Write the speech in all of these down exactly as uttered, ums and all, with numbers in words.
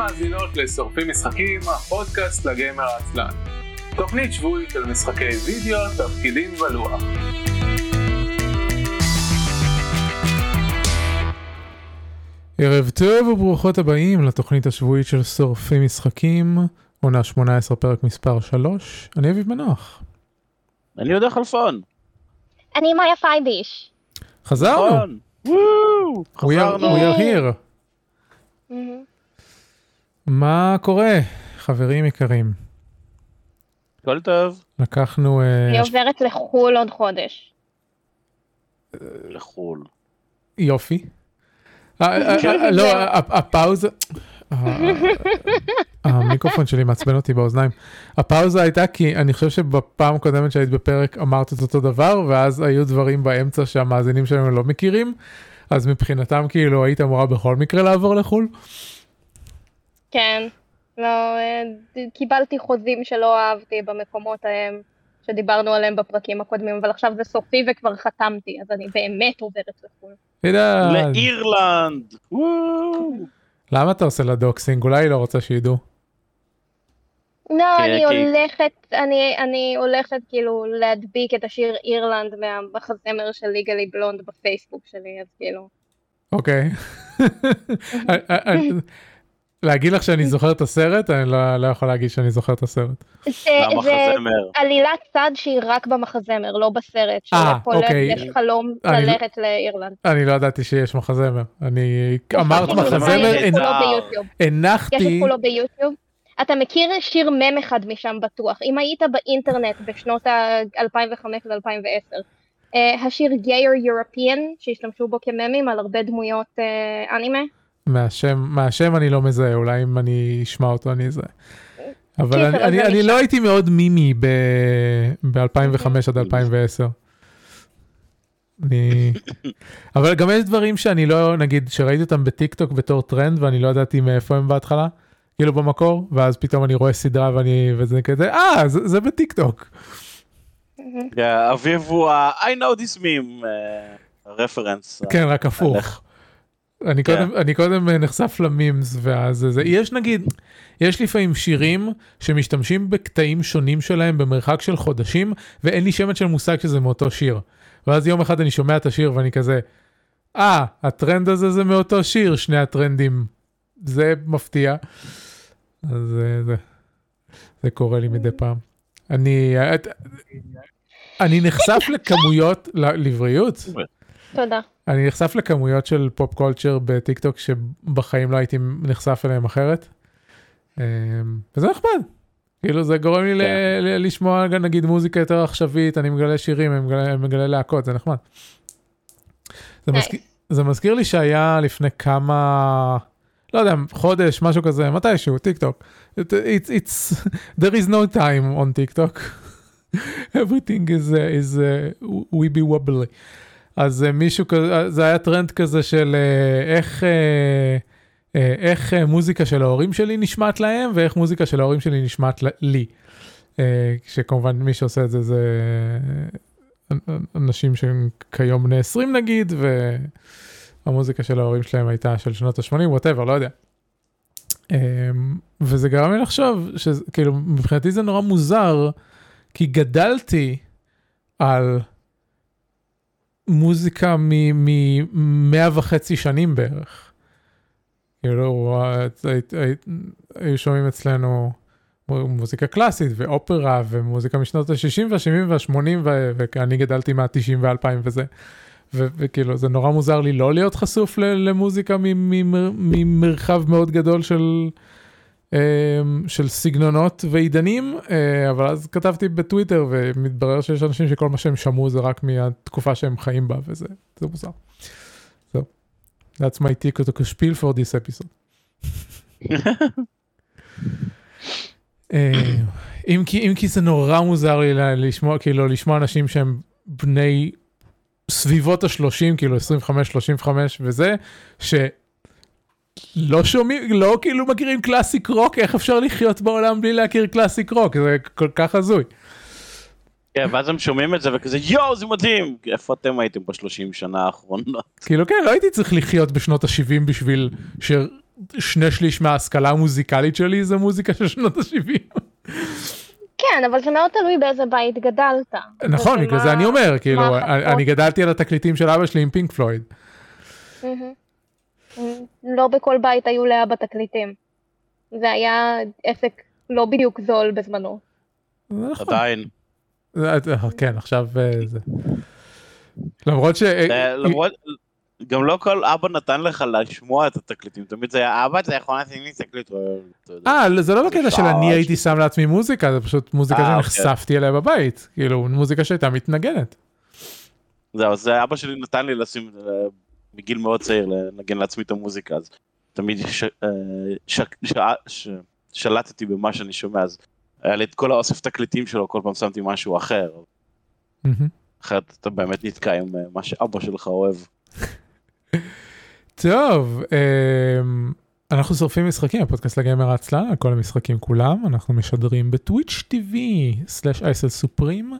ומאזינות לשורפים משחקים, הפודקאסט לגיימר העצלן. תוכנית שבועית של משחקי וידאו, תפקידים ולוח. ערב טוב וברוכות הבאים לתוכנית השבועית של שורפים משחקים, עונה שמונה עשרה פרק מספר שלוש. אני אביב מנוח. אני יודע חלפון. אני מאיה פייביש. חזרנו. וואו, חזרנו. We are here. מה קורה, חברים יקרים? כל טוב. לקחנו... אני עוברת לחול עוד חודש. לחול. יופי. לא, הפאוזה... המיקרופון שלי מעצבן אותי באוזניים. הפאוזה הייתה כי אני חושב שבפעם הקודמת שהיית בפרק אמרת את אותו דבר, ואז היו דברים באמצע שהמאזינים שלנו לא מכירים, אז מבחינתם כאילו היית אמורה בכל מקרה לעבור לחול? כן. לא, קיבלתי חוזים שלא אהבתי במקומות ההם שדיברנו עליהם בפרקים הקודמים, אבל עכשיו זה סופי וכבר חתמתי, אז אני באמת עוברת לחול. לאירלנד! למה אתה עושה לדוקסינג? אולי לא רוצה שידעו. לא, אני הולכת, אני הולכת כאילו להדביק את השיר אירלנד מהמחזמר של Legally Blonde בפייסבוק שלי, אז כאילו. אוקיי. להגיד לך שאני זוכר את הסרט? אני לא יכול להגיד שאני זוכר את הסרט. זה עלילת צד שהיא רק במחזמר, לא בסרט. אה, אוקיי. יש חלום ללכת לאירלנד. אני לא ידעתי שיש מחזמר. אני אמרת מחזמר, הנחתי... יש את כולו ביוטיוב? אתה מכיר שיר מם אחד משם בטוח. אם היית באינטרנט בשנות אלפיים וחמש ל-אלפיים ועשר, השיר Gay or European, שהשתמשו בו כממים על הרבה דמויות אנימה, מהשם, מהשם אני לא מזהה, אולי אם אני אשמע אותו אני אזהה. אבל אני, אני, אני לא הייתי מאוד מימי ב-אלפיים וחמש עד אלפיים ועשר. אני... אבל גם יש דברים שאני לא, נגיד, שראיתי אותם בטיקטוק בתור טרנד, ואני לא ידעתי מאיפה הם בהתחלה, כאילו במקור, ואז פתאום אני רואה סדרה ואני, וזה כזה, אה, זה, זה בטיקטוק. אביב הוא ה- I know this meme, reference. כן, רק הפוך. אני קודם, אני קודם נחשף למימס, ואז זה, יש נגיד, יש לפעמים שירים שמשתמשים בקטעים שונים שלהם במרחק של חודשים, ואין לי שמץ של מושג שזה מאותו שיר. ואז יום אחד אני שומע את השיר ואני כזה, אה, הטרנד הזה זה מאותו שיר, שני הטרנדים. זה מפתיע. אז זה, זה, זה קורה לי מדי פעם. אני, אני נחשף לכמויות, לבריות. תודה. אני נחשף לכמויות של פופ קולצ'ר בטיקטוק שבחיים לא הייתי נחשף אליהם אחרת. וזה נחמד. כאילו זה גורם לי לשמוע נגיד מוזיקה יותר עכשווית, אני מגלה שירים, אני מגלה להקות, זה נחמד. זה מזכיר לי שהיה לפני כמה, לא יודע, חודש, משהו כזה, מתישהו, טיקטוק. There is no time on TikTok. Everything is, is weeby wobbly. אז מישהו כזה, זה היה טרנד כזה של איך, איך מוזיקה של ההורים שלי נשמעת להם, ואיך מוזיקה של ההורים שלי נשמעת לי. שכמובן מי שעושה את זה, זה אנשים שכיום בני עשרים נגיד, והמוזיקה של ההורים שלהם הייתה של שנות ה-שמונים, whatever, לא יודע. וזה גרם לי לחשוב, שכאילו מבחינתי זה נורא מוזר, כי גדלתי על... מוזיקה ממאה וחצי שנים בערך. כאילו, היו שומעים אצלנו מוזיקה קלאסית ואופרה ומוזיקה משנות ה-שישים וה-שבעים וה-שמונים, ואני גדלתי מה-תשעים וה-אלפיים וזה. וכאילו, זה נורא מוזר לי לא להיות חשוף למוזיקה ממרחב מאוד גדול של... של סגנונות ועידנים, אבל אז כתבתי בטוויטר ומתברר שיש אנשים שכל מה שהם שמעו זה רק מהתקופה שהם חיים בה, וזה מוזר. So, that's my ticket to spiel for this episode. אם כי, אם כי זה נורא מוזר לי לשמוע, כאילו, לשמוע אנשים שהם בני סביבות ה-שלושים, כאילו עשרים וחמש שלושים וחמש וזה, ש... לא שומעים, לא כאילו מכירים קלאסיק רוק, איך אפשר לחיות בעולם בלי להכיר קלאסיק רוק, זה כל כך הזוי. כן, ואז הם שומעים את זה וכזה, יואו, זה מדהים, איפה אתם הייתם בשלושים שנה האחרונות? כאילו כן, לא הייתי צריך לחיות בשנות ה-שבעים בשביל שני שליש מההשכלה המוזיקלית שלי זה מוזיקה של שנות ה-שבעים. כן, אבל זה מאוד תלוי באיזה בית גדלת. נכון, בגלל זה אני אומר, כאילו, אני גדלתי על התקליטים של אבא שלי עם פינק פלויד. לא בכל בית היו לאבא תקליטים. זה היה עסק לא בדיוק זול בזמנו. עדיין. כן, עכשיו זה... למרות ש... למרות... גם לא כל אבא נתן לך לשמוע את התקליטים, תמיד זה היה אבא, זה יכול לעשות לי תקליט. אה, זה לא בקטע של אני הייתי שם לעצמי מוזיקה, זה פשוט מוזיקה שנחשפתי אליה בבית, כאילו מוזיקה שהייתה מתנגנת. זהו, זה אבא שלי נתן לי לשים, בגיל מאוד צעיר, לנגן לעצמי את המוזיקה, אז תמיד שלטתי במה שאני שומע, אז היה לי את כל האוסף תקליטים שלו, כל פעם שמתי משהו אחר. אחרת אתה באמת נתקע עם מה שאבא שלך אוהב. טוב, אנחנו שורפים משחקים, הפודקאסט לגיימר העצלן, על כל המשחקים כולם, אנחנו משדרים בטוויץ' טיווי סלש אייסל סופרים,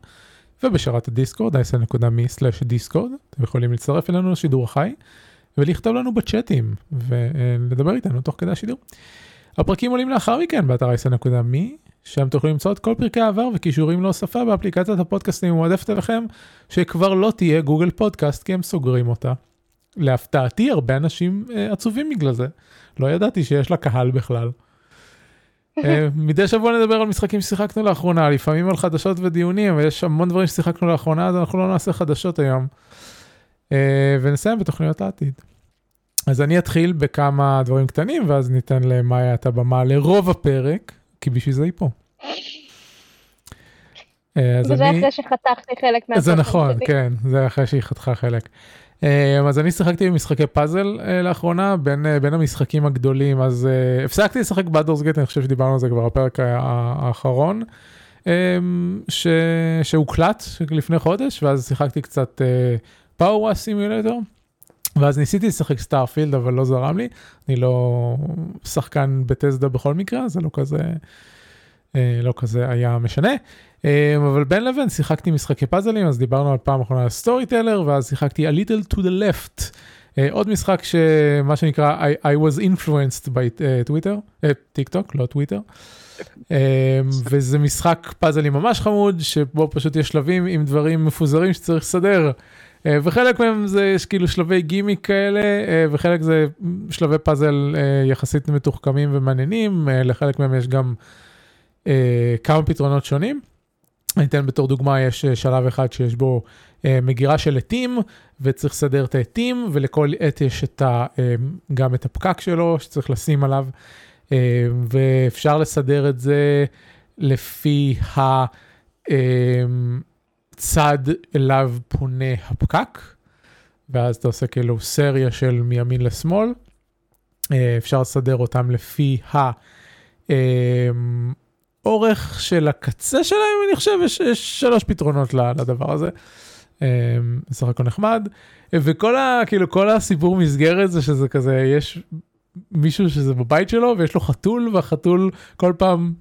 ובשרת הדיסקורד, אייסל.מי סלש דיסקורד, אתם יכולים להצטרף אלינו לשידור החי, ולכתוב לנו בצ'אטים, ולדבר איתנו תוך כדי השידור. הפרקים עולים לאחר מכן באתר אייסל.מי, שם תוכלו למצוא את כל פרקי העבר וקישורים להוספה באפליקציית הפודקאסטים המועדפת אליכם, שכבר לא תהיה גוגל פודקאסט, כי הם סוגרים אותה. להפתעתי הרבה אנשים עצובים בגלל זה. לא ידעתי שיש לה קהל בכלל. מדי שבוע נדבר על משחקים ששיחקנו לאחרונה, לפעמים על חדשות ודיונים, ויש המון דברים ששיחקנו לאחרונה, אז אנחנו לא נעשה חדשות היום. ונסיים בתוכניות העתיד. אז אני אתחיל בכמה דברים קטנים, ואז ניתן למאיה את הבמה לרוב הפרק, כי בשביל זה היא פה. זה אחרי שחתכתי חלק מהפרק. זה נכון, כן, זה אחרי שהיא חתכה חלק. אז אני שחקתי במשחקי פאזל לאחרונה, בין, בין המשחקים הגדולים, אז הפסקתי לשחק בלדורס גייט, אני חושב שדיברנו על זה כבר הפרק האחרון, ש, שהוקלט לפני חודש, ואז שיחקתי קצת Power Wash Simulator, ואז ניסיתי לשחק סטארפילד, אבל לא זרם לי, אני לא שחקן בטסדה בכל מקרה, זה לא כזה... לא כזה היה משנה, אבל בין לבין שיחקתי משחקי פאזלים, אז דיברנו על פעם אחרונה על סטוריטלר, ואז שיחקתי A Little to the Left, עוד משחק שמה שנקרא I was influenced by Twitter, טיק טוק, לא טוויטר, וזה משחק פאזלים ממש חמוד, שבו פשוט יש שלבים עם דברים מפוזרים שצריך לסדר, וחלק מהם זה יש כאילו שלבי גימיק כאלה, וחלק זה שלבי פאזל יחסית מתוחכמים ומעניינים, לחלק מהם יש גם כמה פתרונות שונים. אני אתן בתור דוגמה, יש שלב אחד שיש בו מגירה של עתים, וצריך לסדר את העתים, ולכל עת יש גם את הפקק שלו, שצריך לשים עליו, ואפשר לסדר את זה לפי הצד אליו פונה הפקק, ואז אתה עושה כאילו סריה של מימין לשמאל, אפשר לסדר אותם לפי ה... אורך של הקצה שלהם, אני חושב, יש שלוש פתרונות לדבר הזה. סך הכל נחמד. וכל ה, כאילו, כל הסיפור מסגרת זה שזה כזה, יש מישהו שזה בבית שלו, ויש לו חתול, והחתול כל פעם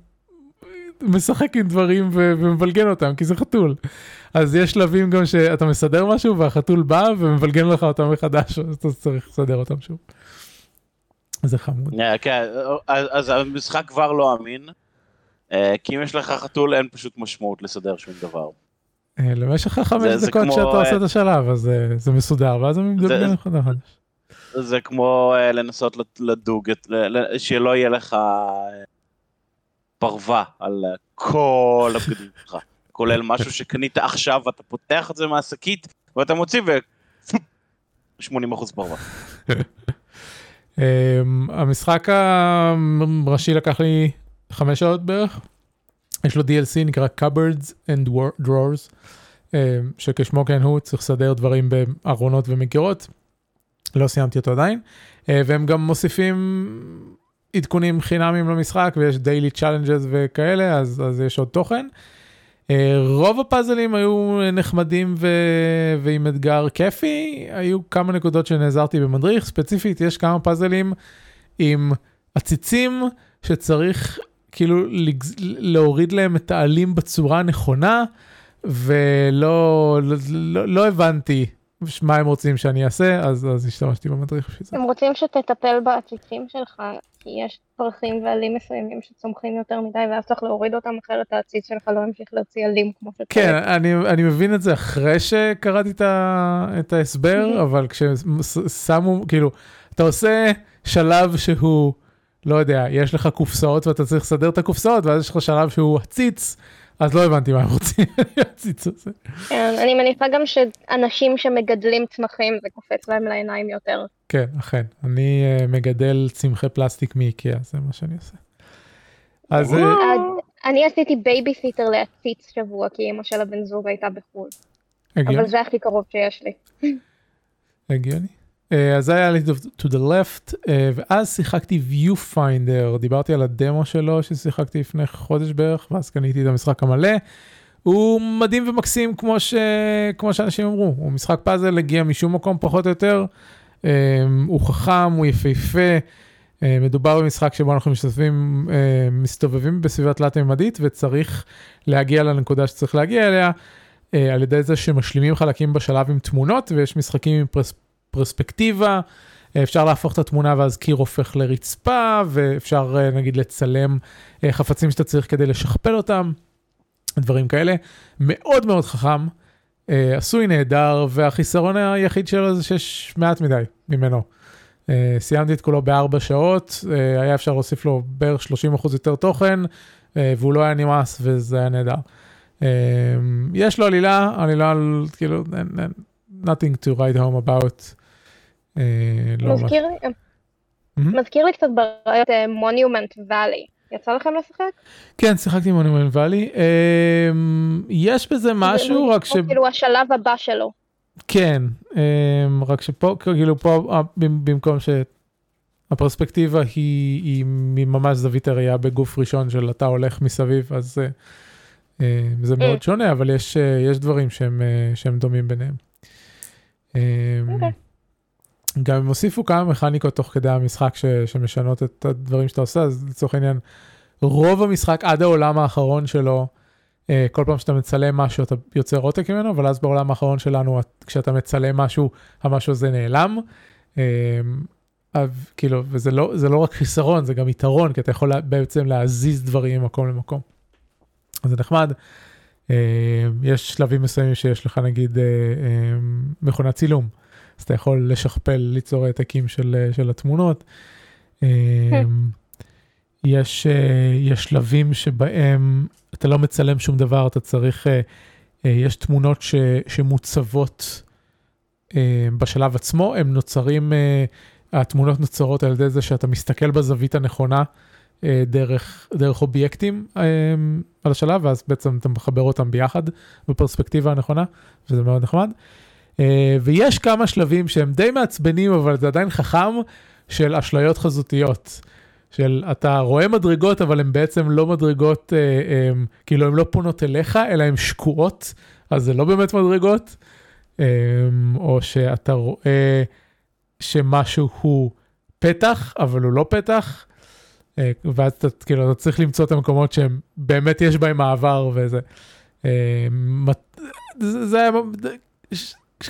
משחק עם דברים ומבלגן אותם, כי זה חתול. אז יש שלבים גם שאתה מסדר משהו, והחתול בא ומבלגן לך אותם מחדש, אז אתה צריך לסדר אותם שוב. זה חמוד. כן, אז המשחק כבר לא אמין, כי אם יש לך חתול, אין פשוט משמעות לסדר שום דבר. למשך חמש דקות שאתה עושה את השלב, אז זה מסודר, ואז הם מדברים אחד לחדש. זה כמו לנסות לדוג, שלא יהיה לך פרווה על כל הבגדים שלך, כולל משהו שקנית עכשיו, ואתה פותח את זה מהעסקית, ואתה מוציא ו-שמונים אחוז פרווה. המשחק הראשי לקח לי חמש שעות בערך, יש לו די אל סי נקרא Cupboards and Drawers, שכשמו כן הוא, צריך לסדר דברים בארונות ומגירות, לא סיימתי אותו עדיין, והם גם מוסיפים עדכונים חינמים למשחק, ויש Daily Challenges וכאלה, אז, אז יש עוד תוכן. רוב הפאזלים היו נחמדים ו- ועם אתגר כיפי, היו כמה נקודות שנעזרתי במדריך, ספציפית יש כמה פאזלים עם עציצים שצריך כאילו לגז- להוריד להם את העלים בצורה נכונה, ולא לא, לא הבנתי מה הם רוצים שאני אעשה, אז, אז השתמשתי במדריך שזה. הם רוצים שתטפל בעציצים שלך, כי יש פרחים ועלים מסוימים שצומחים יותר מדי, ואז צריך להוריד אותם אחרת, העציץ שלך לא המשיך להוציא עלים כמו שצריך. כן, אני, אני מבין את זה אחרי שקראתי את, ה, את ההסבר, אבל כששמו, כאילו, אתה עושה שלב שהוא, לא יודע, יש לך קופסאות ואתה צריך לסדר את הקופסאות, ואז יש לך שלב שהוא הציץ, אז לא הבנתי מה הם רוצים, הציץ הזה. כן, אני מניפה גם שאנשים שמגדלים צמחים, זה קופץ להם לעיניים יותר. כן, אכן. אני מגדל צמחי פלסטיק מאיקאה, זה מה שאני עושה. אז... אני עשיתי בייביסיטר להציץ שבוע, כי אמא של הבן זוג הייתה בחו"ל. אבל זה הכי קרוב שיש לי. הגיוני. אז זה היה A Little to the Left, ואז שיחקתי Viewfinder, דיברתי על הדמו שלו ששיחקתי לפני חודש בערך, ואז קניתי את המשחק המלא. הוא מדהים ומקסים כמו ש... כמו שאנשים אמרו, הוא משחק פאזל, הגיע משום מקום פחות או יותר, הוא חכם, הוא יפהפה, מדובר במשחק שבו אנחנו משתתפים, מסתובבים בסביבה תלת-ממדית, וצריך להגיע לנקודה שצריך להגיע אליה, על ידי זה שמשלימים חלקים בשלב עם תמונות, ויש משחקים עם פרספקטיבה, פרספקטיבה, אפשר להפוך את התמונה ואז קיר הופך לרצפה, ואפשר נגיד לצלם חפצים שאתה צריך כדי לשכפל אותם, דברים כאלה. מאוד מאוד חכם, עשוי נהדר, והחיסרון היחיד שלו זה שיש מעט מדי ממנו. סיימתי את כולו בארבע שעות, היה אפשר להוסיף לו בערך שלושים אחוז יותר תוכן, והוא לא היה נמאס, וזה היה נהדר. יש לו עלילה, עלילה כאילו... nothing to write home about. מזכיר לי קצת ברעיית מונומנט ואלי. יצא לכם לשחק? כן, שיחקתי מונומנט ואלי. יש בזה משהו, רק ש... כאילו השלב הבא שלו. כן, רק שפה, כאילו פה, במקום שהפרספקטיבה היא ממש זווית הראייה בגוף ראשון של אתה הולך מסביב, אז זה מאוד שונה, אבל יש דברים שהם דומים ביניהם. גם אם הוסיפו כמה מכניקות תוך כדי המשחק שמשנות את הדברים שאתה עושה, אז לצורך העניין רוב המשחק עד העולם האחרון שלו, כל פעם שאתה מצלם משהו אתה יוצר עותק ממנו, אבל אז בעולם האחרון שלנו כשאתה מצלם משהו המשהו הזה נעלם, כאילו, וזה לא רק חיסרון, זה גם יתרון, כי אתה יכול בעצם להזיז דברים ממקום למקום, אז זה נחמד. יש שלבים מסוימים שיש לך נגיד מכונת צילום, אז אתה יכול לשכפל, ליצור העתקים של, של התמונות. יש, יש שלבים שבהם אתה לא מצלם שום דבר, אתה צריך, יש תמונות ש, שמוצבות בשלב עצמו, הם נוצרים, התמונות נוצרות על ידי זה שאתה מסתכל בזווית הנכונה, דרך, דרך אובייקטים על השלב, ואז בעצם אתה מחבר אותם ביחד בפרספקטיבה הנכונה, וזה מאוד נחמד. ויש כמה שלבים שהם די מעצבנים, אבל זה עדיין חכם, של אשליות חזותיות, של אתה רואה מדרגות, אבל הן בעצם לא מדרגות, כאילו הן לא פונות אליך, אלא הן שקועות, אז זה לא באמת מדרגות, או שאתה רואה שמשהו הוא פתח, אבל הוא לא פתח, ואז אתה, כאילו, אתה צריך למצוא את המקומות שהם באמת יש בהם מעבר, וזה, זה היה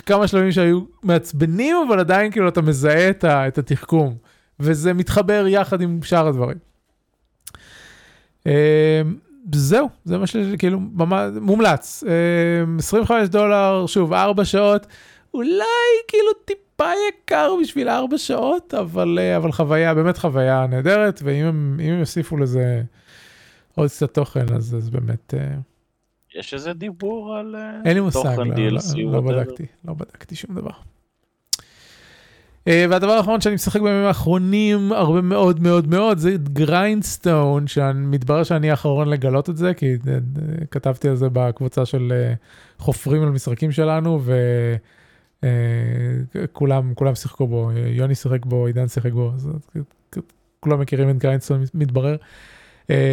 כמה שלבים שהיו מעצבנים, אבל עדיין, כאילו, אתה מזהה את התחכום, וזה מתחבר יחד עם שאר הדברים. זהו, זה מה שכאילו, מומלץ. עשרים וחמישה דולר, שוב, ארבע שעות, אולי, כאילו, טיפה, יקר בשביל ארבע שעות, אבל, אבל חוויה, באמת חוויה נהדרת, ואם הם, אם הם יוסיפו לזה עוד קצת תוכן, אז, אז באמת... יש איזה דיבור על אין לי מושג, תוכן די אל סי. לא, לא, לא בדקתי, לא בדקתי שום דבר. והדבר האחרון שאני משחק בימים האחרונים, הרבה מאוד מאוד מאוד, זה גריינדסטון, שמתברר שאני האחרון לגלות את זה, כי כתבתי על זה בקבוצה של חופרים על משחקים שלנו, ו... כולם, כולם שיחקו בו, יוני שיחק בו, עידן שיחק בו, כולם מכירים את גריינדסטון, מתברר.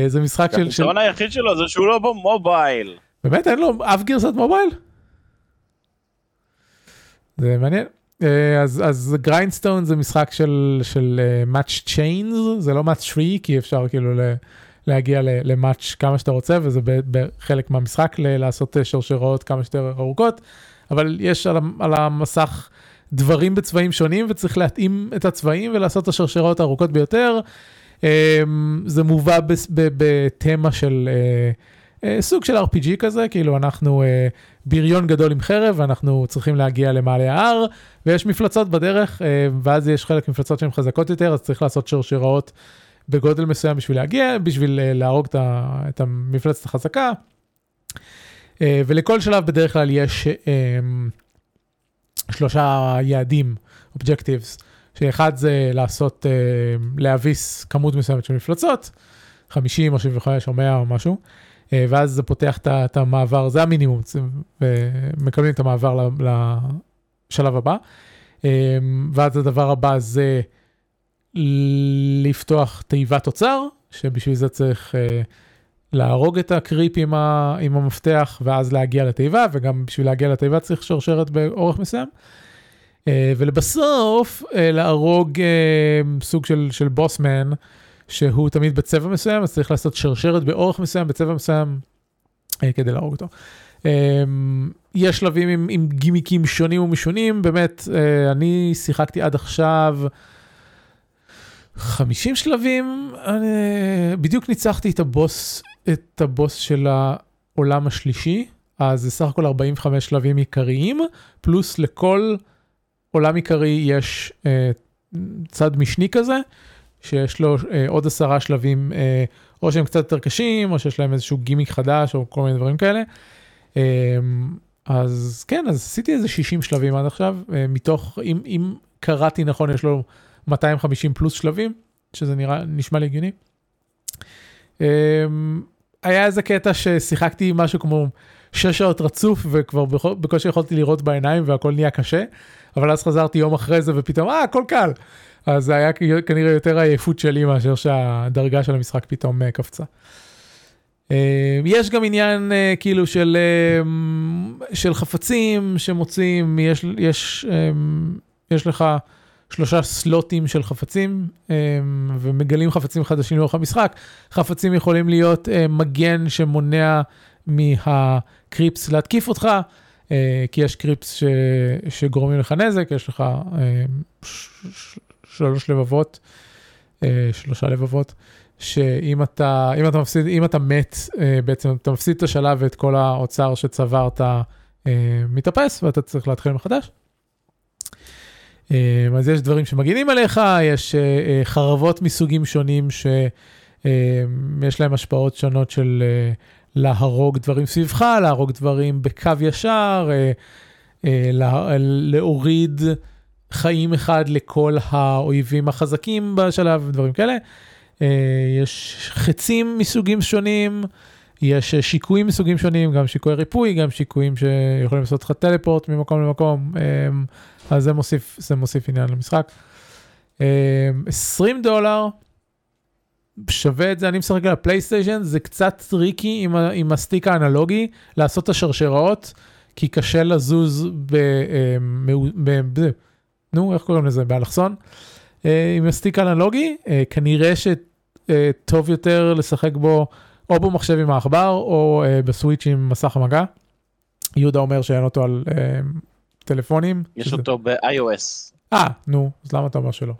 זה משחק של... החיסרון היחיד שלו זה שהוא לא במובייל. באמת, אין לו אף גרסת מובייל? זה מעניין. אז גריינדסטון זה משחק של match chains, זה לא match three, כי אפשר כאילו להגיע למאץ' כמה שאתה רוצה, וזה בחלק מהמשחק, לעשות שרשרות כמה שיותר ארוכות, אבל יש על המסך דברים בצבעים שונים, וצריך להתאים את הצבעים ולעשות את השרשרות הארוכות ביותר. זה מובא בתמה של סוג של אר פי ג'י כזה, כאילו אנחנו בריון גדול עם חרב, ואנחנו צריכים להגיע למעלה ההר, ויש מפלצות בדרך, ואז יש חלק מפלצות שהן חזקות יותר, אז צריך לעשות שרשראות בגודל מסוים בשביל להגיע, בשביל להרוג את המפלצת החזקה, ולכל שלב בדרך כלל יש שלושה יעדים, objectives, שאחד זה לעשות, להביס כמות מסוימת של מפלצות, חמישים או שבעים וחמש או מאה או משהו, ואז זה פותח את המעבר, זה המינימום, ומקבלים את המעבר לשלב הבא, ואז הדבר הבא זה לפתוח תיבת תוצר, שבשביל זה צריך להרוג את הקריפ עם המפתח, ואז להגיע לתיבה, וגם בשביל להגיע לתיבה צריך שרשרת באורך מסוים, ולבסוף להרוג סוג של בוסמן, שהוא תמיד בצבע מסוים, אז צריך לעשות שרשרת באורך מסוים, בצבע מסוים, כדי להרוג אותו. יש שלבים עם, עם גימיקים שונים ומשונים, באמת, אני שיחקתי עד עכשיו חמישים שלבים, אני בדיוק ניצחתי את הבוס, את הבוס של העולם השלישי, אז זה סך הכל ארבעים וחמישה שלבים עיקריים, פלוס לכל עולם עיקרי יש צד משני כזה, שיש לו אה, עוד עשרה שלבים, אה, או שהם קצת יותר קשים, או שיש להם איזשהו גימיק חדש, או כל מיני דברים כאלה. אה, אז כן, אז עשיתי איזה שישים שלבים עד עכשיו, אה, מתוך, אם, אם קראתי נכון, יש לו מאתיים וחמישים פלוס שלבים, שזה נראה, נשמע לי הגיוני. אה, היה איזה קטע ששיחקתי משהו כמו שש שעות רצוף, וכבר בקושי יכולתי לראות בעיניים, והכל נהיה קשה, אבל אז חזרתי יום אחרי זה, ופתאום, אה, הכל קל. אז זה היה כנראה יותר העייפות שלי, מאשר שהדרגה של המשחק פתאום קפצה. יש גם עניין כאילו של, של חפצים שמוצאים, יש, יש, יש לך שלושה סלוטים של חפצים, ומגלים חפצים חדשים לאורך המשחק. חפצים יכולים להיות מגן שמונע מהקריפס להתקיף אותך, כי יש קריפס ש, שגורמים לך נזק, יש לך שלוש לבבות, שלושה לבבות, שאם אתה, אם אתה מפסיד, אם אתה מת, בעצם אתה מפסיד את השלב ואת כל האוצר שצברת מתאפס, ואתה צריך להתחיל מחדש. אז יש דברים שמגינים עליך, יש חרבות מסוגים שונים שיש להם השפעות שונות של להרוג דברים סביבך, להרוג דברים בקו ישר, להוריד חיים אחד לכל האויבים החזקים בשלב ודברים כאלה. יש חצים מסוגים שונים, יש שיקויים מסוגים שונים, גם שיקוי ריפוי, גם שיקויים שיכולים לעשות לך טלפורט ממקום למקום, אז זה מוסיף, זה מוסיף עניין למשחק. עשרים דולר, שווה את זה, אני משחק על הפלייסטיישן, זה קצת טריקי עם, עם הסטיק האנלוגי, לעשות את השרשרות, כי קשה לזוז ב... נו, איך קוראים לזה? באלכסון. עם הסטיק אנלוגי, כנראה שטוב יותר לשחק בו או במחשב עם העכבר, או בסוויץ' עם מסך המגע. יהודה אומר שאין אותו על טלפונים. יש אותו ב-iOS. אה, נו, אז למה אתה אומר שלא?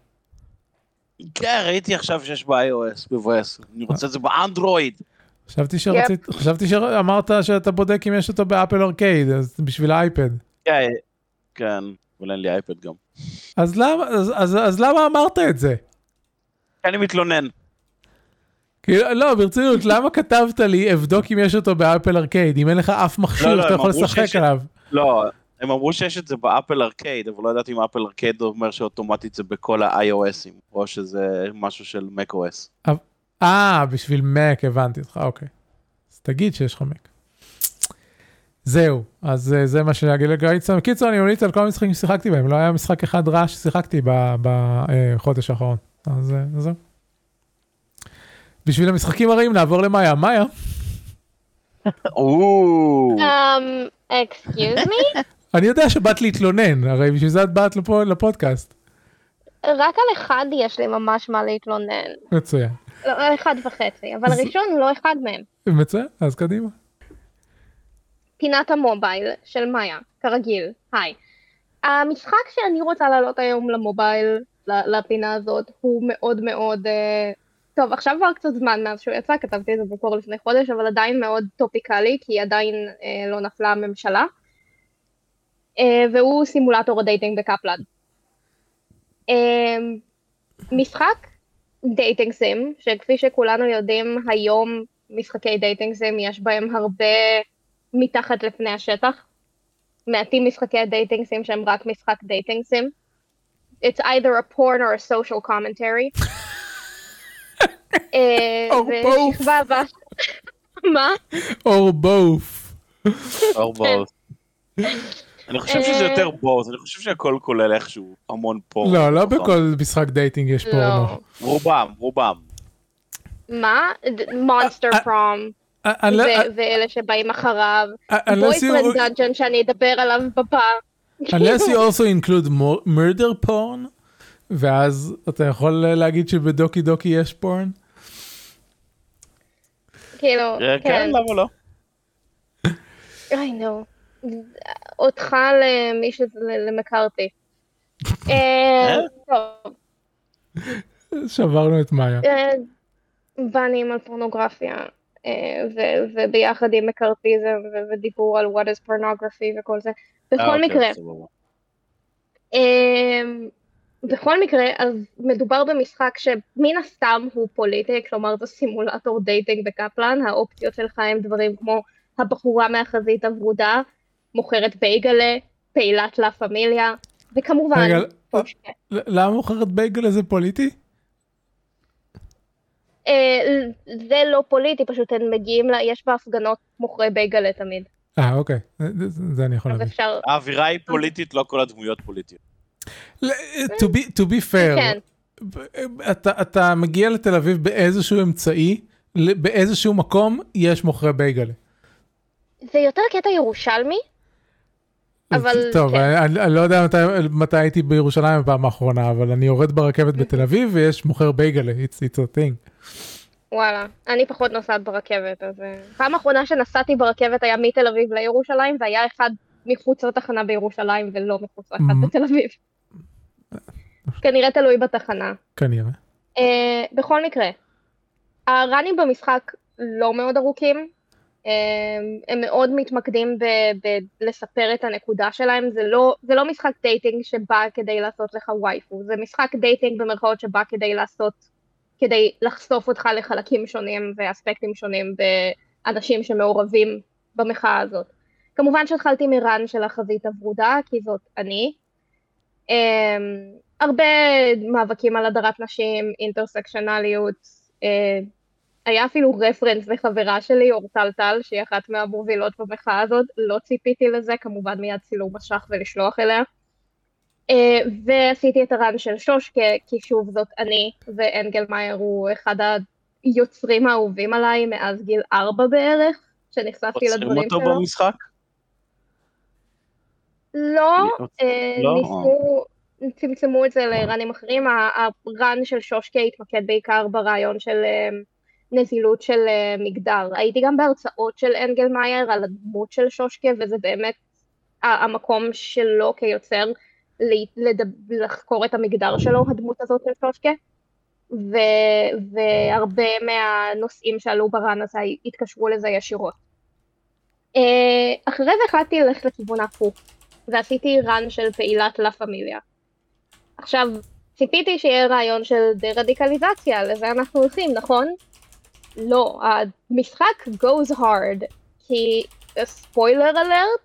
כן, ראיתי עכשיו שיש ב-iOS, ב-iOS. אני רוצה את זה באנדרואיד. חשבתי שרצית, חשבתי שאמרת שאתה בודק אם יש אותו באפל ארקייד, אז בשביל האייפד. כן, כן. אבל אין לי אייפד גם. אז למה, אז, אז, אז למה אמרת את זה? אני מתלונן. כאילו, לא, ברצינות, למה כתבת לי, אבדוק אם יש אותו באפל ארקייד, אם אין לך אף מכשיר, לא, לא, אתה יכול לשחק עליו. לא, הם אמרו שיש את זה באפל ארקייד, אבל לא ידעתי אם אפל ארקייד אומר שאוטומטית זה בכל ה-iOSים, או שזה משהו של Mac O S. אה, בשביל Mac, הבנתי אותך, אוקיי. אז תגיד שיש לך Mac. זהו, אז זה מה שאני אגיד לגרינדסטון. קיצור, אני ממליץ על כל המשחקים ששיחקתי בהם, לא היה משחק אחד רע ששיחקתי בחודש האחרון. אז זהו. בשביל המשחקים הרעים, נעבור למאיה. מאיה? אקסקיוז מי? אני יודע שבאת להתלונן, הרי בשביל זה את באת לפודקאסט. רק על אחד יש לי ממש מה להתלונן. מצוין. לא, אחד וחצי, אבל הראשון הוא לא אחד מהם. מצוין, אז קדימה. פינת המובייל של מאיה. כרגיל, היי. המשחק שאני רוצה לעלות היום למובייל, לפינה הזאת, הוא מאוד מאוד, טוב, עכשיו כבר קצת זמן מאז שהוא יצא, כתבתי את זה בקור לפני חודש, אבל עדיין מאוד טופיקלי, כי עדיין לא נפלה הממשלה, והוא סימולטור הדייטינג בקפלן. משחק דייטינג סים, שכפי שכולנו יודעים, היום משחקי דייטינג סים יש בהם הרבה מתחת לפני השטח. מעטים משחקי הדייטינג סים שהם רק משחק דייטינג סים. It's either a porn or a social commentary. Or both. מה? Or both. Or both. אני חושב שזה יותר בוז, אני חושב שהכל כולל איכשהו המון פורנו. לא, לא בכל משחק דייטינג יש פורנו. רובם, רובם. מה? מונסטר פרום, ואלה שבאים אחריו, בויפרנד דאנג'ן שאני אדבר עליו בפעם. Unless you also include murder porn, ואז אתה יכול להגיד שבדוקי דוקי יש פורן? כאילו, כן, למה לא? I know. אותך למישהו, למקרתי. טוב. שברנו את מאיה. בנים על פורנוגרפיה, וביחד עם מקרתיזם, ודיבור על what is pornography וכל זה. בכל מקרה. בכל מקרה, אז מדובר במשחק שמן הסתם הוא פוליטי, כלומר זה סימולטור דייטינג בקפלן, האופציות שלך הם דברים כמו הבחורה מהחזית הברודה, מוכרת בייגלה, פעילת לה פמיליה, וכמובן... רגע, למה מוכרת בייגלה זה פוליטי? זה לא פוליטי, פשוט הם מגיעים, יש בהפגנות מוכרי בייגלה תמיד. אה, אוקיי, זה אני יכול להגיד. האווירה היא פוליטית, לא כל הדמויות פוליטיות. To be fair, אתה מגיע לתל אביב באיזשהו אמצעי, באיזשהו מקום יש מוכרי בייגלה. זה יותר קטע ירושלמי, אבל... טוב, אני, אני לא יודע מתי, מתי הייתי בירושלים הפעם האחרונה, אבל אני יורד ברכבת בתל אביב, ויש מוכר בייגלה, it's, it's a thing. וואלה, אני פחות נוסעת ברכבת, אז... פעם האחרונה שנסעתי ברכבת היה מתל אביב לירושלים, והיה אחד מחוץ לתחנה בירושלים, ולא מחוץ לאחד בתל אביב. כנראה תלוי בתחנה. כנראה. Uh, בכל מקרה, הרנים במשחק לא מאוד ארוכים, הם מאוד מתמקדים בלספר את הנקודה שלהם, זה לא, זה לא משחק דייטינג שבא כדי לעשות לך וייפו, זה משחק דייטינג במרכאות שבא כדי לעשות, כדי לחשוף אותך לחלקים שונים ואספקטים שונים באנשים שמעורבים במחאה הזאת. כמובן שהתחלתי מרן של החזית הברודה, כי זאת אני. הרבה מאבקים על הדרת נשים, אינטרסקשנליות, היה אפילו רפרנס לחברה שלי, אור טלטל, שהיא אחת מהמובילות במחאה הזאת, לא ציפיתי לזה, כמובן מיד צילום משך ולשלוח אליה. ועשיתי את הרן של שושקה, כי שוב זאת אני, ואנגל מאייר הוא אחד היוצרים האהובים עליי, מאז גיל ארבע בערך, שנחשפתי לדברים שלו. עוצרים אותו במשחק? לא, ניסו... צמצמו את זה לרנים אחרים, הרן של שושקה התמקד בעיקר ברעיון של... נזילות של מגדר. הייתי גם בהרצאות של אנגל מאייר על הדמות של שושקה, וזה באמת המקום שלו כיוצר לחקור את המגדר שלו, הדמות הזאת של שושקה, והרבה מהנושאים שעלו ברן הזה התקשרו לזה ישירות. אחרי זה החלטתי ללכת לכיוון הפוך, ועשיתי רן של פעילת לה פמיליה. עכשיו, ציפיתי שיהיה רעיון של דה-רדיקליזציה, לזה אנחנו הולכים, נכון? לא, המשחק goes hard, כי ספוילר אלרט,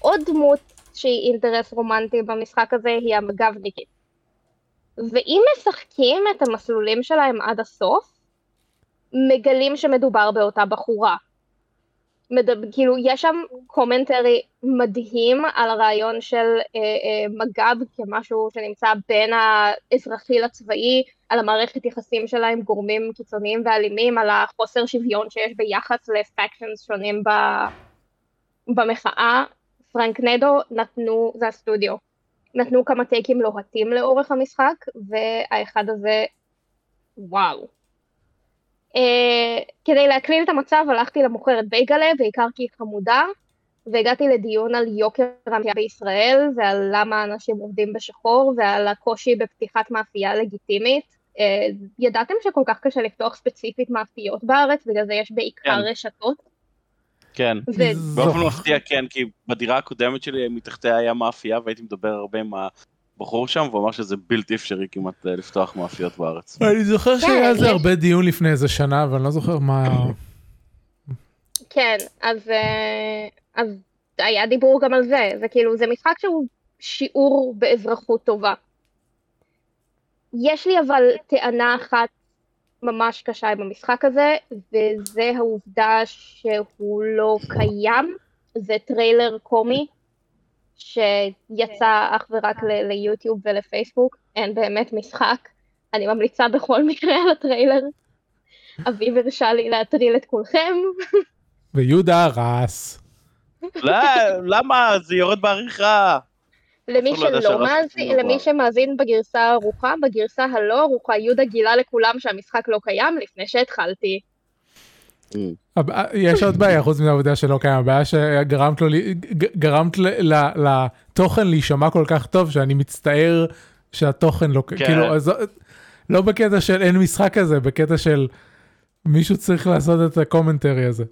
עוד דמות שהיא אינטרס רומנטי במשחק הזה היא המג"בניקית. ואם משחקים את המסלולים שלהם עד הסוף, מגלים שמדובר באותה בחורה. מדבר, כאילו, יש שם קומנטרי מדהים על הרעיון של אה, אה, מג"ב כמשהו שנמצא בין האזרחי לצבאי, על המערכת יחסים שלה עם גורמים קיצוניים ואלימים, על החוסר שוויון שיש ביחס לפקשנס שונים ב, במחאה. פרנק נדו נתנו, זה הסטודיו, נתנו כמה טייקים לוהטים לאורך המשחק, והאחד הזה, וואו. Uh, כדי להקליל את המצב, הלכתי למוכרת בייגלה, בעיקר כי היא חמודה, והגעתי לדיון על יוקר המחיה בישראל, ועל למה אנשים עובדים בשחור, ועל הקושי בפתיחת מאפייה לגיטימית. ידעתם שכל כך קשה לפתוח ספציפית מאפיות בארץ, בגלל זה יש בעיקר רשתות? כן, באופן מפתיע כן, כי בדירה הקודמת שלי מתחתיה היה מאפייה, והייתי מדבר הרבה עם הבחור שם, והוא אמר שזה בלתי אפשרי כמעט לפתוח מאפיות בארץ. אני זוכר שהיה זה הרבה דיון לפני איזה שנה, אבל אני לא זוכר מה... כן, אז היה דיבור גם על זה, זה כאילו, זה משחק שהוא שיעור באזרחות טובה. יש לי אבל טענה אחת ממש קשה עם המשחק הזה, וזה העובדה שהוא לא קיים, זה טריילר קומי, שיצא אך ורק ל- ליוטיוב ולפייסבוק, אין באמת משחק, אני ממליצה בכל מקרה על הטריילר, אביב הרשה לי להטריל את כולכם. ויהודה הרס. למה? זה יורד בעריכה. למי שלא מאזין, למי שמאזין בגרסה הארוכה, בגרסה הלא ארוכה, יהודה גילה לכולם שהמשחק לא קיים לפני שהתחלתי. יש עוד בעיה, חוץ מן העובדה שלא קיים, הבעיה שגרמת לתוכן להישמע כל כך טוב, שאני מצטער שהתוכן לא... לא בקטע של אין משחק הזה, בקטע של מישהו צריך לעשות את הקומנטרי הזה.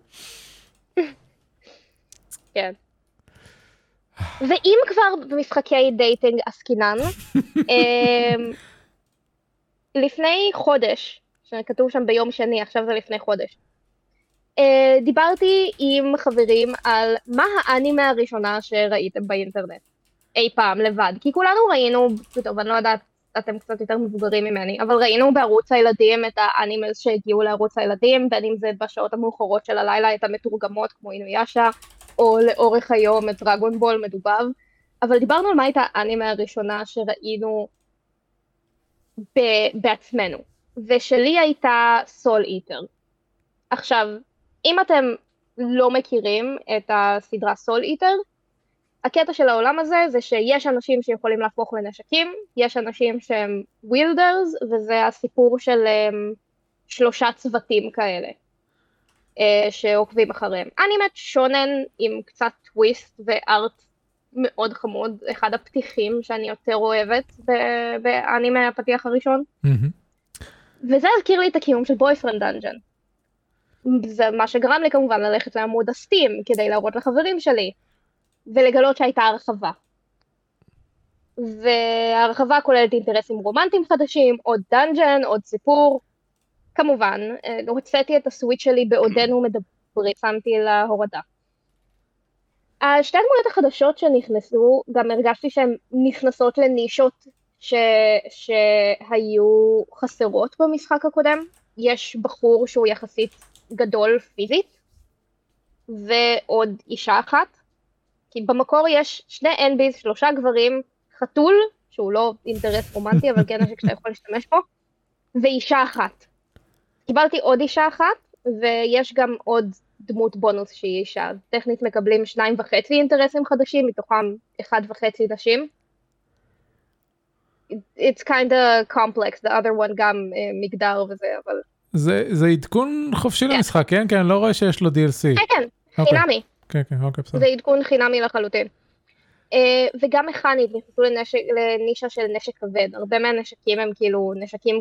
כן. ואם כבר במשחקי דייטינג עסקינן, לפני חודש, שכתוב שם ביום שני, עכשיו זה לפני חודש, דיברתי עם חברים על מה האנימה הראשונה שראיתם באינטרנט, אי פעם לבד, כי כולנו ראינו, טוב, אני לא יודעת, אתם קצת יותר מבוגרים ממני, אבל ראינו בערוץ הילדים את האנימז שהגיעו לערוץ הילדים, בין אם זה בשעות המאוחרות של הלילה, את המתורגמות כמו אינויאשה, או לאורך היום את דרגון בול מדובב, אבל דיברנו על מה הייתה האנימה הראשונה שראינו ב- בעצמנו, ושלי הייתה סול איטר. עכשיו, אם אתם לא מכירים את הסדרה סול איטר, הקטע של העולם הזה זה שיש אנשים שיכולים להפוך לנשקים, יש אנשים שהם וילדרס, וזה הסיפור של um, שלושה צוותים כאלה, uh, שעוקבים אחריהם. אנימת שונן עם קצת טוויסט וארט מאוד חמוד, אחד הפתיחים שאני יותר אוהבת ב- באנימה הפתיח הראשון, mm-hmm. וזה הזכיר לי את הקיום של Boyfriend Dungeon. זה מה שגרם לי כמובן ללכת לעמוד הסטים כדי להראות לחברים שלי, ולגלות שהייתה הרחבה. והרחבה כוללת אינטרסים רומנטיים חדשים, עוד דנג'ן, עוד סיפור. כמובן, הוצאתי את הסוויץ' שלי בעודנו מדברים, שמתי להורדה. השתי הדמויות החדשות שנכנסו, גם הרגשתי שהן נכנסות לנישות ש... שהיו חסרות במשחק הקודם. יש בחור שהוא יחסית גדול פיזית, ועוד אישה אחת. כי במקור יש שני אנביז, שלושה גברים, חתול, שהוא לא אינטרס רומנטי, אבל כן נשק שאתה יכול להשתמש בו, ואישה אחת. קיבלתי עוד אישה אחת, ויש גם עוד דמות בונוס שהיא אישה. טכנית מקבלים שניים וחצי אינטרסים חדשים, מתוכם אחד וחצי נשים. It's kind of complex, the other one גם uh, מגדר וזה, אבל... זה, זה עדכון חופשי yeah. למשחק, כן? כן, לא רואה שיש לו די אל סי. כן, כן, okay. חינמי. כן, כן, אוקיי, בסדר. זה עדכון חינמי לחלוטין. וגם מכנית, נכנסו לנישה של נשק כבד. הרבה מהנשקים הם כאילו נשקים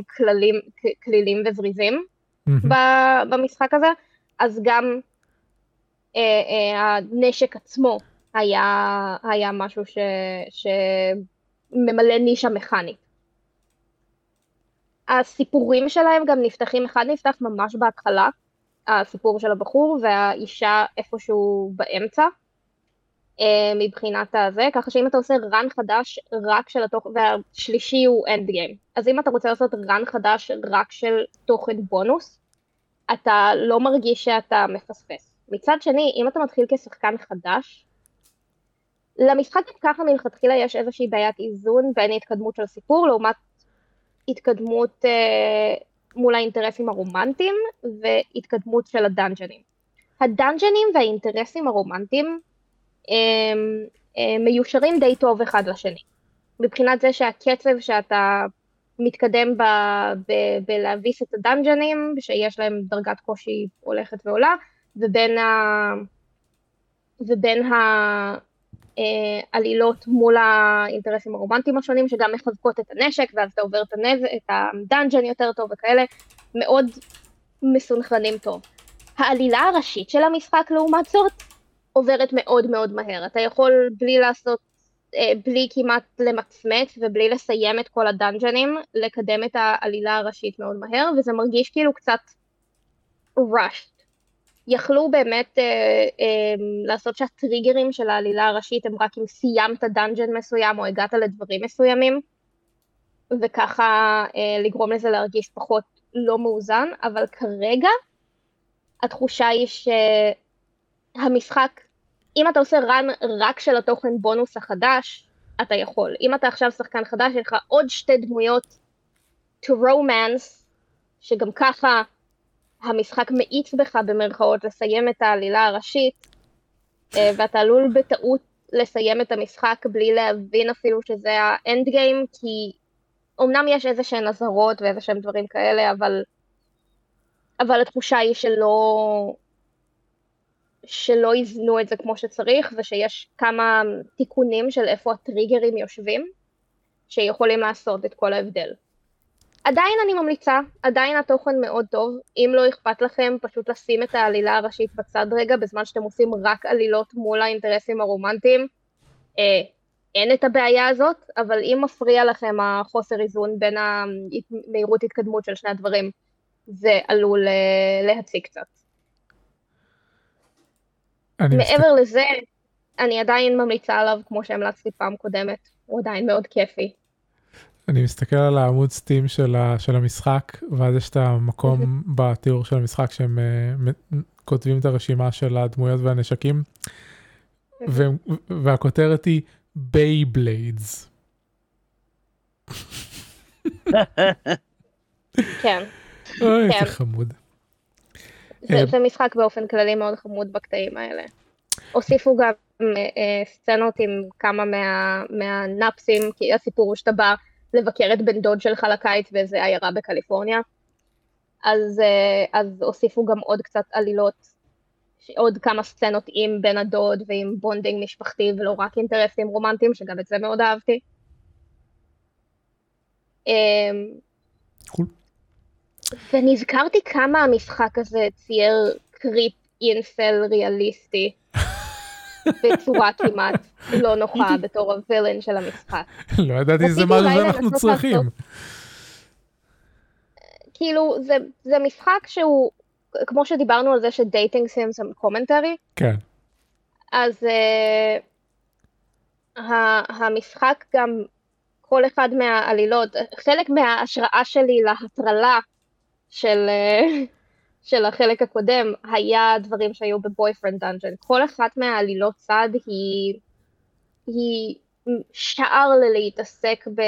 כלילים וזריזים במשחק הזה, אז גם הנשק עצמו היה משהו שממלא נישה מכנית. הסיפורים שלהם גם נפתחים, אחד נפתח ממש בהתחלה, הסיפור של הבחור והאישה איפשהו באמצע, מבחינת הזה, ככה שאם אתה עושה רן חדש רק של התוכן, והשלישי הוא אנד גיים, אז אם אתה רוצה לעשות רן חדש רק של תוכן בונוס, אתה לא מרגיש שאתה מפספס. מצד שני, אם אתה מתחיל כשחקן חדש, למשחק ככה מלכתחילה יש איזושהי בעיית איזון בין התקדמות של הסיפור, לעומת התקדמות... מול האינטרסים הרומנטיים והתקדמות של הדנג'נים. הדנג'נים והאינטרסים הרומנטיים הם, הם מיושרים די טוב אחד לשני. מבחינת זה שהקצב שאתה מתקדם ב, ב, בלהביס את הדנג'נים, שיש להם דרגת קושי הולכת ועולה, ובין ה, ובין העלילות מול האינטרסים הרומנטיים השונים, שגם מחזקות את הנשק, ואז אתה עובר את, הנז... את הדנג'ן יותר טוב וכאלה, מאוד מסונכרנים טוב. העלילה הראשית של המשחק, לעומת זאת, עוברת מאוד מאוד מהר. אתה יכול בלי לעשות, בלי כמעט למקסמץ ובלי לסיים את כל הדנג'נים, לקדם את העלילה הראשית מאוד מהר, וזה מרגיש כאילו קצת rushed. יכלו באמת אה, אה, לעשות שהטריגרים של העלילה הראשית הם רק אם סיימת דנג'ן מסוים או הגעת לדברים מסוימים, וככה אה, לגרום לזה להרגיש פחות לא מאוזן, אבל כרגע התחושה היא שהמשחק, אם אתה עושה רן רק של התוכן בונוס החדש, אתה יכול. אם אתה עכשיו שחקן חדש, יש לך עוד שתי דמויות to romance, שגם ככה המשחק מאיץ בך במרכאות לסיים את העלילה הראשית, ואתה עלול בטעות לסיים את המשחק בלי להבין אפילו שזה האנד גיים, כי אמנם יש איזה שהן אזהרות ואיזה שהם דברים כאלה, אבל, אבל התחושה היא שלא... שלא יזנו את זה כמו שצריך, ושיש כמה תיקונים של איפה הטריגרים יושבים, שיכולים לעשות את כל ההבדל. עדיין אני ממליצה, עדיין התוכן מאוד טוב, אם לא אכפת לכם פשוט לשים את העלילה הראשית בצד רגע, בזמן שאתם עושים רק עלילות מול האינטרסים הרומנטיים, אה, אין את הבעיה הזאת, אבל אם מפריע לכם החוסר איזון בין המהירות התקדמות של שני הדברים, זה עלול להציק קצת. מעבר לזה, אני עדיין ממליצה עליו, כמו שהמלצתי פעם קודמת, הוא עדיין מאוד כיפי. אני מסתכל על העמוד סטים של המשחק, ואז יש את המקום בתיאור של המשחק, שהם כותבים את הרשימה של הדמויות והנשקים, והכותרת היא בייבליידס. כן. אוי, זה חמוד. זה משחק באופן כללי מאוד חמוד בקטעים האלה. הוסיפו גם סצנות עם כמה מהנאפסים, כי הסיפור הוא שאתה בא לבקר את בן דוד שלך לקיץ באיזה עיירה בקליפורניה, אז הוסיפו גם עוד קצת עלילות, עוד כמה סצנות עם בן הדוד ועם בונדינג משפחתי ולא רק אינטרסים רומנטיים, שגם את זה מאוד אהבתי. קול. ונזכרתי כמה המשחק הזה צייר קריפ אינסל ריאליסטי, בצורה כמעט לא נוחה בתור הווילן של המשחק. לא ידעתי זה מה שאנחנו צריכים. כאילו, זה משחק שהוא, כמו שדיברנו על זה שדייטינג סימס הם קומנטרי, כן. אז המשחק גם, כל אחד מהעלילות, חלק מההשראה שלי להטרלה של, של החלק הקודם, היה דברים שהיו ב-Boyfriend Dungeon. כל אחת מהעלילות צד היא, היא שער להתעסק ב,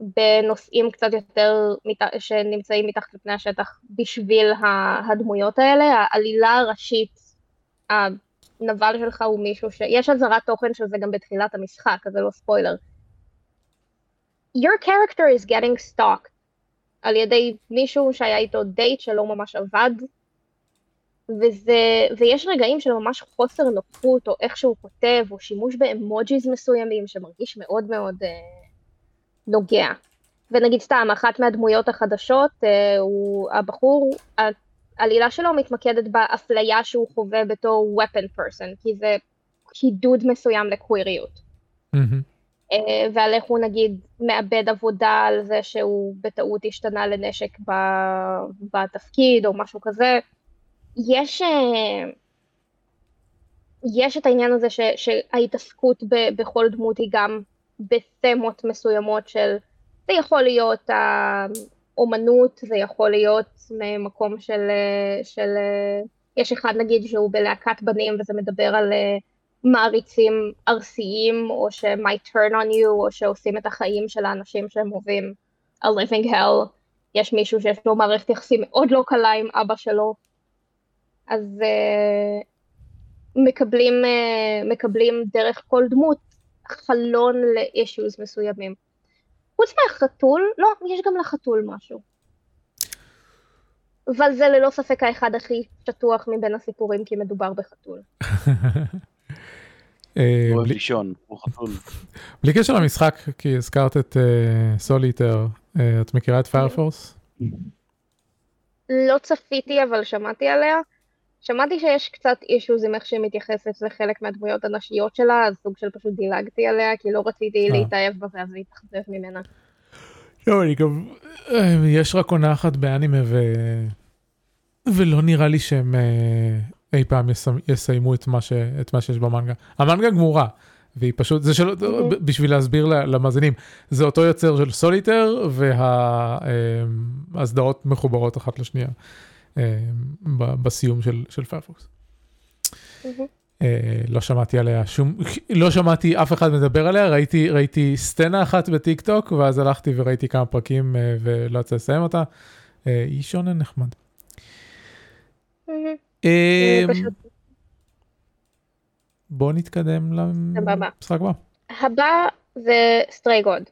בנושאים קצת יותר שנמצאים מתחת לפני השטח בשביל הדמויות האלה. העלילה הראשית, נבל שלך הוא מישהו ש... יש הזרת תוכן שזה גם בתחילת המשחק, אז זה לא ספוילר. Your character is getting stalked. על ידי מישהו שהיה איתו דייט שלא ממש עבד, וזה... ויש רגעים של ממש חוסר נוחות, או איך שהוא כותב, או שימוש באמוג'יז מסוימים, שמרגיש מאוד מאוד אה, נוגע. ונגיד סתם, אחת מהדמויות החדשות, אה, הוא הבחור... העלילה שלו מתמקדת באפליה שהוא חווה בתור weapon person, כי זה חידוד מסוים לקוויריות. Mm-hmm. ועל איך הוא נגיד מאבד עבודה על זה שהוא בטעות השתנה לנשק בתפקיד או משהו כזה. יש, יש את העניין הזה ש, שההתעסקות ב, בכל דמות היא גם בתמות מסוימות של, זה יכול להיות ה... אומנות, זה יכול להיות ממקום של, של, יש אחד נגיד שהוא בלהקת בנים וזה מדבר על מעריצים ארסיים, או ש-might turn on you, או שעושים את החיים של האנשים שהם אוהבים, a living hell, יש מישהו שיש לו מערכת יחסים מאוד לא קלה עם אבא שלו, אז uh, מקבלים, uh, מקבלים דרך כל דמות חלון ל-issues מסוימים. חוץ מהחתול, לא, יש גם לחתול משהו. אבל זה ללא ספק האחד הכי שטוח מבין הסיפורים, כי מדובר בחתול. הוא לישון, הוא חתול. בלי קשר למשחק, כי הזכרת את סוליטר, את מכירה את פיירפורס? לא צפיתי, אבל שמעתי עליה. שמעתי שיש קצת אישוז עם איך שהיא מתייחסת לחלק מהדמויות הנשיות שלה, אז סוג של פשוט דילגתי עליה, כי לא רציתי להתאהב בזה, אז להתאכזב ממנה. לא, אני גם... יש רק עונה אחת באנימה, ו... ולא נראה לי שהם אי פעם יסיימו את מה, ש... את מה שיש במנגה. המנגה גמורה, והיא פשוט... זה של... בשביל להסביר למאזינים, זה אותו יוצר של סוליטר, והסדרות מחוברות אחת לשנייה. בסיום של, של פיירפוקס. לא שמעתי עליה שום, לא שמעתי אף אחד מדבר עליה, ראיתי, ראיתי סצנה אחת בטיק טוק, ואז הלכתי וראיתי כמה פרקים, ולא יצא לסיים אותה. היא שונה נחמד. בואו נתקדם למשחק הבא. הבא זה Stray Gods.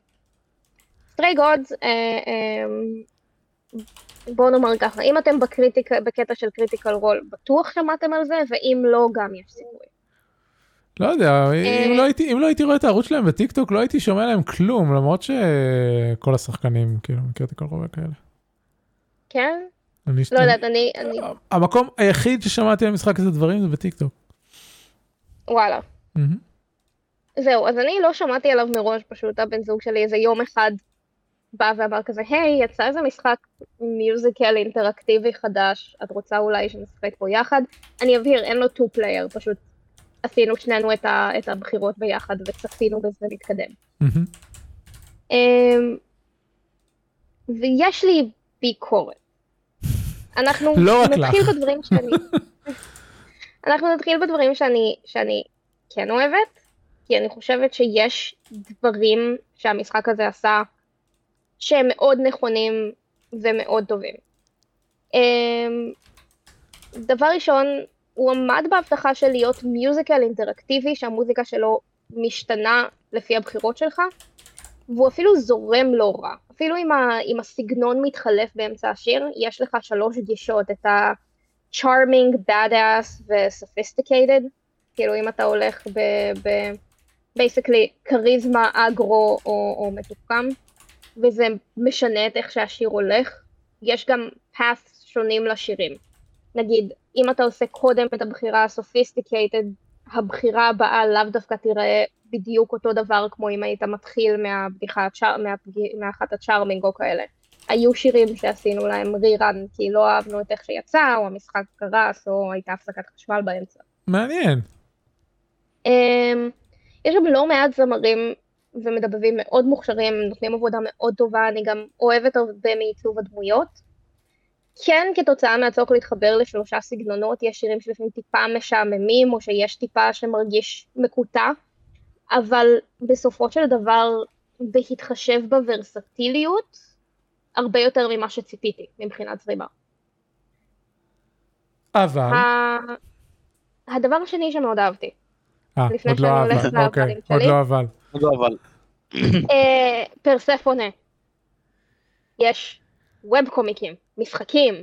Stray Gods, בואו נאמר ככה, אם אתם בקריטיק, בקטע של קריטיקל רול, בטוח שמעתם על זה, ואם לא, גם יש סיכוי. לא יודע, אם לא הייתי, אם לא הייתי רואה את הערוץ שלהם בטיקטוק, לא הייתי שומע להם כלום, למרות שכל השחקנים, כאילו, מקריטיקל רול כאלה. כן? לא יודעת, אני... המקום היחיד ששמעתי למשחק הזה דברים זה בטיקטוק. וואלה. זהו, אז אני לא שמעתי עליו מראש, פשוט הבן זוג שלי איזה יום אחד, בא ואמר כזה, היי, יצא איזה משחק מיוזיקל אינטראקטיבי חדש, את רוצה אולי שנשחק פה יחד? אני אבהיר, אין לו טו פלייר, פשוט עשינו שנינו את, ה, את הבחירות ביחד, וצפינו בזה להתקדם. Mm-hmm. ויש לי ביקורת. אנחנו לא נתחיל בדברים שאני... אנחנו נתחיל בדברים שאני, שאני כן אוהבת, כי אני חושבת שיש דברים שהמשחק הזה עשה, שהם מאוד נכונים ומאוד טובים. דבר ראשון, הוא עמד בהבטחה של להיות מיוזיקל אינטראקטיבי, שהמוזיקה שלו משתנה לפי הבחירות שלך, והוא אפילו זורם לא רע. אפילו אם, ה, אם הסגנון מתחלף באמצע השיר, יש לך שלוש גישות, את ה-charming, badass ו-sophisticated, כאילו אם אתה הולך ב-basically כריזמה, אגרו או, או מתוקם, וזה משנה את איך שהשיר הולך. יש גם paths שונים לשירים. נגיד, אם אתה עושה קודם את הבחירה הסופיסטיקייטד, הבחירה הבאה לאו דווקא תראה בדיוק אותו דבר, כמו אם היית מתחיל מהבדיחה, מהאחת הצ'ארמינג או כאלה. היו שירים שעשינו להם רירן, כי לא אהבנו את איך שיצא, או המשחק קרס, או הייתה הפסקת חשמל באמצע. מעניין. יש גם לא מעט זמרים, ומדבבים מאוד מוכשרים, נותנים עבודה מאוד טובה, אני גם אוהבת הרבה מעיצוב הדמויות. כן, כתוצאה מהצורך להתחבר לשלושה סגנונות, יש שירים שלפעמים טיפה משעממים, או שיש טיפה שמרגיש מקוטע, אבל בסופו של דבר, בהתחשב בוורסטיליות, הרבה יותר ממה שציפיתי, מבחינת זרימה. אבל... הדבר השני שמאוד אהבתי. אה, עוד לא אבל, אוקיי, עוד לא אבל. עוד לא אבל. פרספונה. יש ווב קומיקים, משחקים,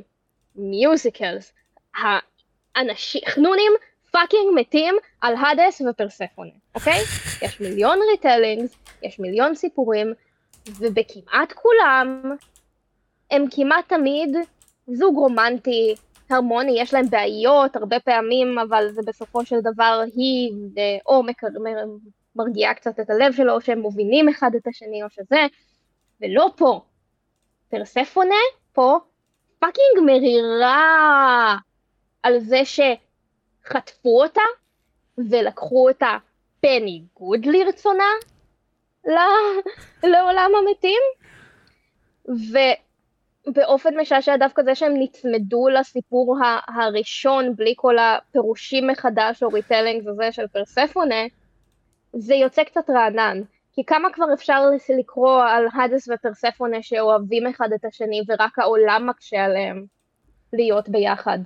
מיוזיקלס, האנשים, חנונים פאקינג מתים על האדס ופרספונה, אוקיי? יש מיליון ריטלינגס, יש מיליון סיפורים, ובכמעט כולם, הם כמעט תמיד זוג רומנטי, הרמוני, יש להם בעיות הרבה פעמים, אבל זה בסופו של דבר היא או מרגיעה קצת את הלב שלו, או שהם מובינים אחד את השני, או שזה, ולא פה. פרספונה פה פאקינג מרירה על זה שחטפו אותה, ולקחו אותה בניגוד לרצונה לעולם המתים, ו... באופן משעשע דווקא זה שהם נצמדו לסיפור הראשון, בלי כל הפירושים מחדש או ריטלינג הזה של פרספונה, זה יוצא קצת רענן. כי כמה כבר אפשר לקרוא על האדס ופרספונה שאוהבים אחד את השני, ורק העולם מקשה עליהם להיות ביחד,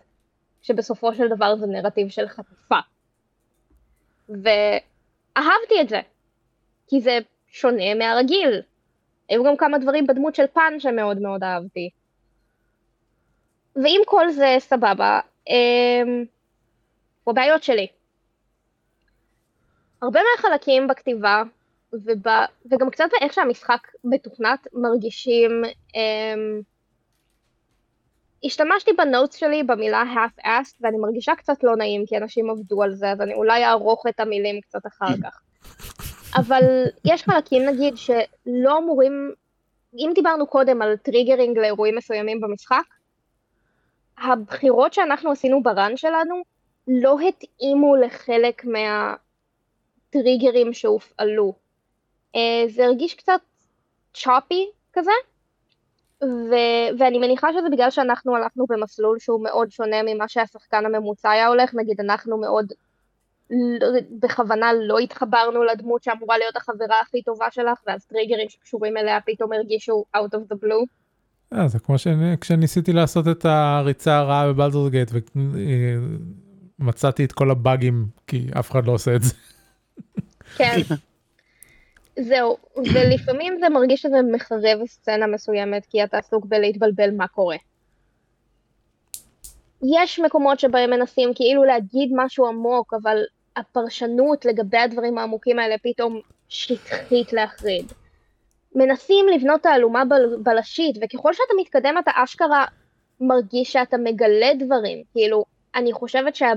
שבסופו של דבר זה נרטיב של חטפה. ואהבתי את זה, כי זה שונה מהרגיל. היו גם כמה דברים בדמות של פן שמאוד מאוד אהבתי. ועם כל זה סבבה, הבעיות שלי. הרבה מהחלקים בכתיבה, ובא, וגם קצת באיך שהמשחק בתוכנת מרגישים, אמ, השתמשתי בנוטס שלי במילה half-assed, ואני מרגישה קצת לא נעים, כי אנשים עבדו על זה, אז אני אולי אערוך את המילים קצת אחר כך. אבל יש חלקים, נגיד, שלא אמורים, אם דיברנו קודם על טריגרינג לאירועים מסוימים במשחק, הבחירות שאנחנו עשינו ברן שלנו, לא התאימו לחלק מה... טריגרים שהופעלו. זה הרגיש קצת צ'ופי כזה, ו- ואני מניחה שזה בגלל שאנחנו הלכנו במסלול שהוא מאוד שונה ממה שהשחקן הממוצע היה הולך, נגיד אנחנו מאוד בכוונה לא התחברנו לדמות שאמורה להיות החברה הכי טובה שלך, ואז טריגרים שקשורים אליה פתאום הרגישו out of the blue. אה, זה כמו כשניסיתי לעשות את הריצה הרעה בבלדורס גייט, ומצאתי את כל הבאגים, כי אף אחד לא עושה את זה. כן, זהו, ולפעמים זה מרגיש שזה מחרב סצנה מסוימת, כי אתה עסוק בלהתבלבל מה קורה. יש מקומות שבהם מנסים כאילו להגיד משהו עמוק, אבל הפרשנות לגבי הדברים העמוקים האלה פתאום שטחית להחריד. מנסים לבנות תעלומה בל, בלשית, וככל שאתה מתקדם אתה אשכרה מרגיש שאתה מגלה דברים, כאילו, אני חושבת שה...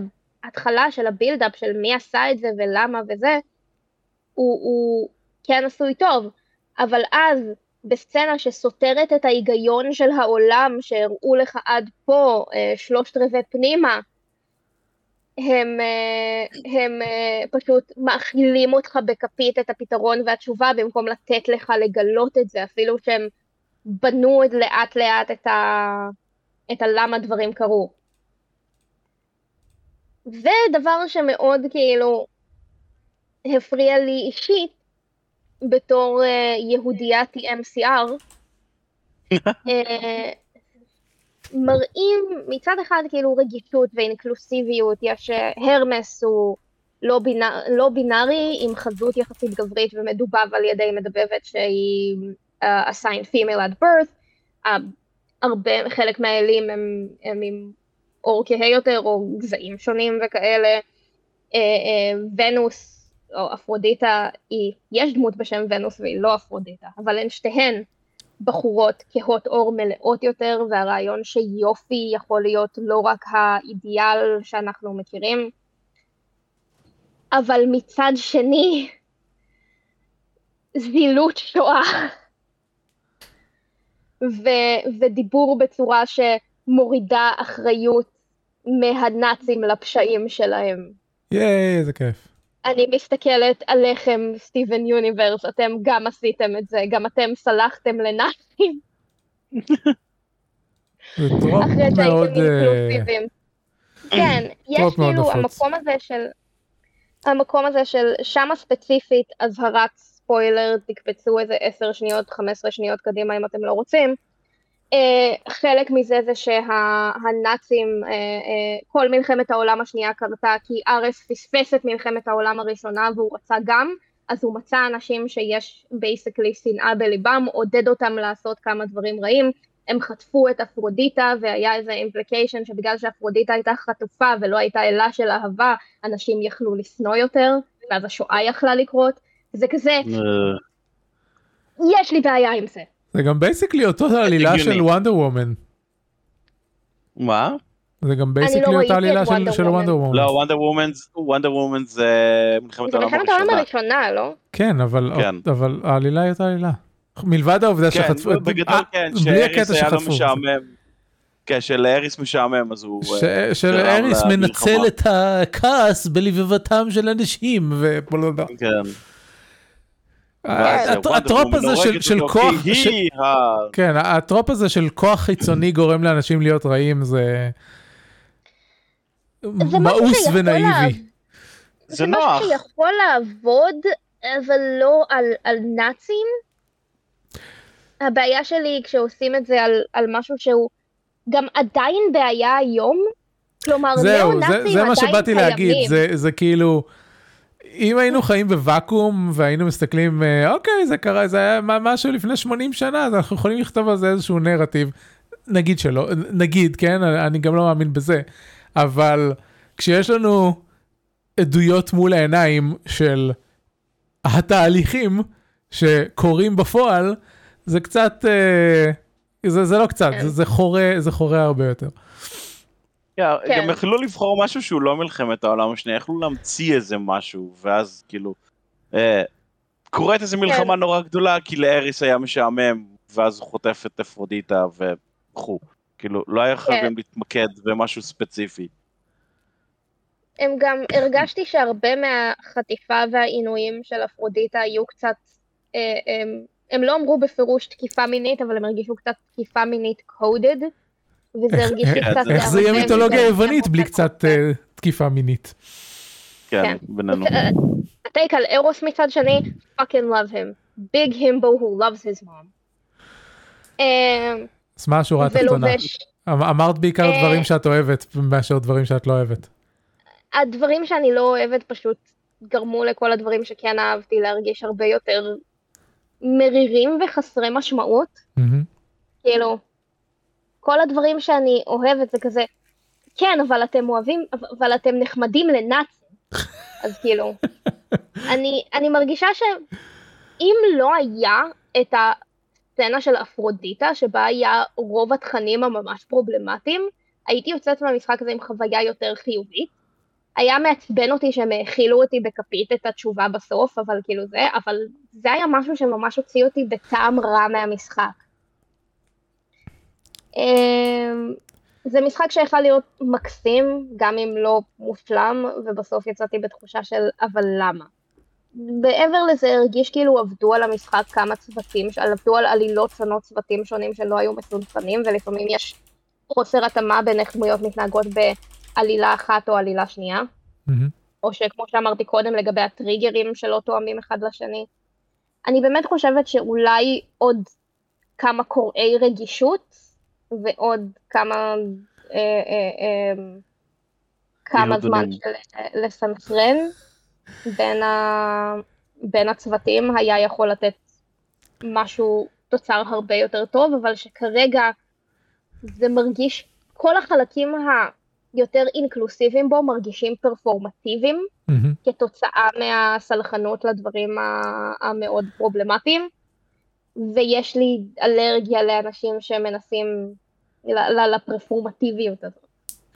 התחלה של הבילדאפ של מי עשה את זה ולמה וזה, הוא, הוא כן עשוי טוב, אבל אז בסצנה שסותרת את ההיגיון של העולם שהראו לך עד פה, שלושת רבעי פנימה, הם, הם פשוט מאכילים אותך בכפית את הפתרון והתשובה, במקום לתת לך לגלות את זה, אפילו שהם בנו את לאט לאט את, ה, את הלמה דברים קרו. ודבר שמאוד כאילו הפריע לי אישית, בתור uh, יהודיית M C R, uh, מראים מצד אחד כאילו רגישות ואינקלוסיביות, יש הרמס הוא לא, בינאר, לא בינארי עם חזות יחסית גברית ומדובב על ידי מדבבת שהיא uh, assigned female at birth, uh, הרבה, חלק מהאלים הם, הם עם אור כהה יותר, או גזעים שונים וכאלה. אה, אה, ונוס, או אפרודיטה, היא, יש דמות בשם ונוס והיא לא אפרודיטה, אבל הן שתיהן בחורות כהות אור מלאות יותר, והרעיון שיופי יכול להיות לא רק האידיאל שאנחנו מכירים, אבל מצד שני, זילות שואה, ו- ודיבור בצורה ש... מורידה אחריות מהנאצים לפשעים שלהם. ייי, זה כיף. אני מסתכלת עליכם, סטיבן יוניברס, אתם גם עשיתם את זה, גם אתם סלחתם לנאצים. זה טרופ מאוד... כן, יש כאילו המקום הזה של... המקום הזה של שמה ספציפית, אזהרת ספוילר, תקפצו איזה עשר שניות, חמש עשרה שניות קדימה אם אתם לא רוצים. Uh, חלק מזה זה שהנאצים, uh, uh, כל מלחמת העולם השנייה קרתה כי ארס פספס את מלחמת העולם הראשונה והוא רצה גם, אז הוא מצא אנשים שיש בייסקלי שנאה בליבם, עודד אותם לעשות כמה דברים רעים, הם חטפו את אפרודיטה והיה איזה אימפליקיישן שבגלל שאפרודיטה הייתה חטופה ולא הייתה אלה של אהבה, אנשים יכלו לסנוע יותר, ואז השואה יכלה לקרות, זה כזה, יש לי בעיה עם זה. זה גם בייסיקלי אותו העלילה של וונדר וומן. מה? זה גם בייסיקלי אותה העלילה של וונדר וומן. לא, וונדר וומן זה מלחמת העולם הראשונה. זה מלחמת העולם הראשונה, לא? כן, אבל העלילה היא אותה עלילה. מלבד העובדה שחטפו... כן, בגדול כן, שאריס היה לא משעמם. כן, שלאריס משעמם, אז הוא... שלאריס מנצל את הכעס בלבבתם של אנשים, ופולודה. כן. הטרופ הזה של כוח, כן, הטרופ הזה של כוח חיצוני גורם לאנשים להיות רעים, זה מאוס ונאיבי. זה נוח. זה משהו שיכול לעבוד, אבל לא על נאצים. הבעיה שלי היא כשעושים את זה על משהו שהוא גם עדיין בעיה היום, כלומר, נאו-נאצים עדיין קיימים. זה מה שבאתי להגיד, זה כאילו... אם היינו חיים בוואקום והיינו מסתכלים, אוקיי, זה קרה, זה היה משהו לפני שמונים שנה, אז אנחנו יכולים לכתוב על זה איזשהו נרטיב. נגיד שלא, נגיד, כן? אני גם לא מאמין בזה, אבל כשיש לנו עדויות מול העיניים של התהליכים שקורים בפועל, זה קצת, זה, זה לא קצת, זה, זה חורה, זה חורה הרבה יותר. Yeah, כן. גם יכלו לבחור משהו שהוא לא מלחמת העולם השנייה, יכלו להמציא איזה משהו, ואז כאילו, אה, קוראת איזה מלחמה כן. נורא גדולה, כי לאריס היה משעמם, ואז הוא חוטף את אפרודיטה וכו. כאילו, לא היה חייבים כן. להתמקד במשהו ספציפי. הם גם, הרגשתי שהרבה מהחטיפה והעינויים של אפרודיטה היו קצת, אה, הם, הם לא אמרו בפירוש תקיפה מינית, אבל הם הרגישו קצת תקיפה מינית קודד, וזה הרגיש לי קצת... איך זה יהיה מיתולוגיה היוונית בלי קצת תקיפה מינית? כן, בינינו. הטייק על אירוס מצד שני, fucking love him. Big himbo who loves his mom. אז מה השורה התחתונה? אמרת בעיקר דברים שאת אוהבת, מאשר דברים שאת לא אוהבת. הדברים שאני לא אוהבת פשוט גרמו לכל הדברים שכן אהבתי להרגיש הרבה יותר מרירים וחסרי משמעות. כאילו... כל הדברים שאני אוהבת זה כזה, כן, אבל אתם אוהבים, אבל אתם נחמדים לנאצים. אז כאילו, אני, אני מרגישה שאם לא היה את הסצנה של אפרודיטה, שבה היה רוב התכנים הממש פרובלמטיים, הייתי יוצאת מהמשחק הזה עם חוויה יותר חיובית. היה מעצבן אותי שהם האכילו אותי בכפית את התשובה בסוף, אבל כאילו זה, אבל זה היה משהו שממש הוציא אותי בטעם רע מהמשחק. זה משחק שיכל להיות מקסים, גם אם לא מושלם, ובסוף יצאתי בתחושה של אבל למה. בעבר לזה הרגיש כאילו עבדו על המשחק כמה צוותים, עבדו על עלילות שונות צוותים שונים שלא היו מסונפנים, ולפעמים יש חוסר התאמה בין איך דמויות מתנהגות בעלילה אחת או עלילה שנייה, או שכמו שאמרתי קודם לגבי הטריגרים שלא תואמים אחד לשני. אני באמת חושבת שאולי עוד כמה קוראי רגישות, ועוד כמה אה, אה, אה, כמה זמן של לסנכרן בין, ה, בין הצוותים היה יכול לתת משהו תוצר הרבה יותר טוב, אבל שכרגע זה מרגיש, כל החלקים היותר אינקלוסיביים בו מרגישים פרפורמטיביים mm-hmm. כתוצאה מהסלחנות לדברים המאוד פרובלמטיים. ויש לי אלרגיה לאנשים שמנסים לפרפורמטיביות הזאת.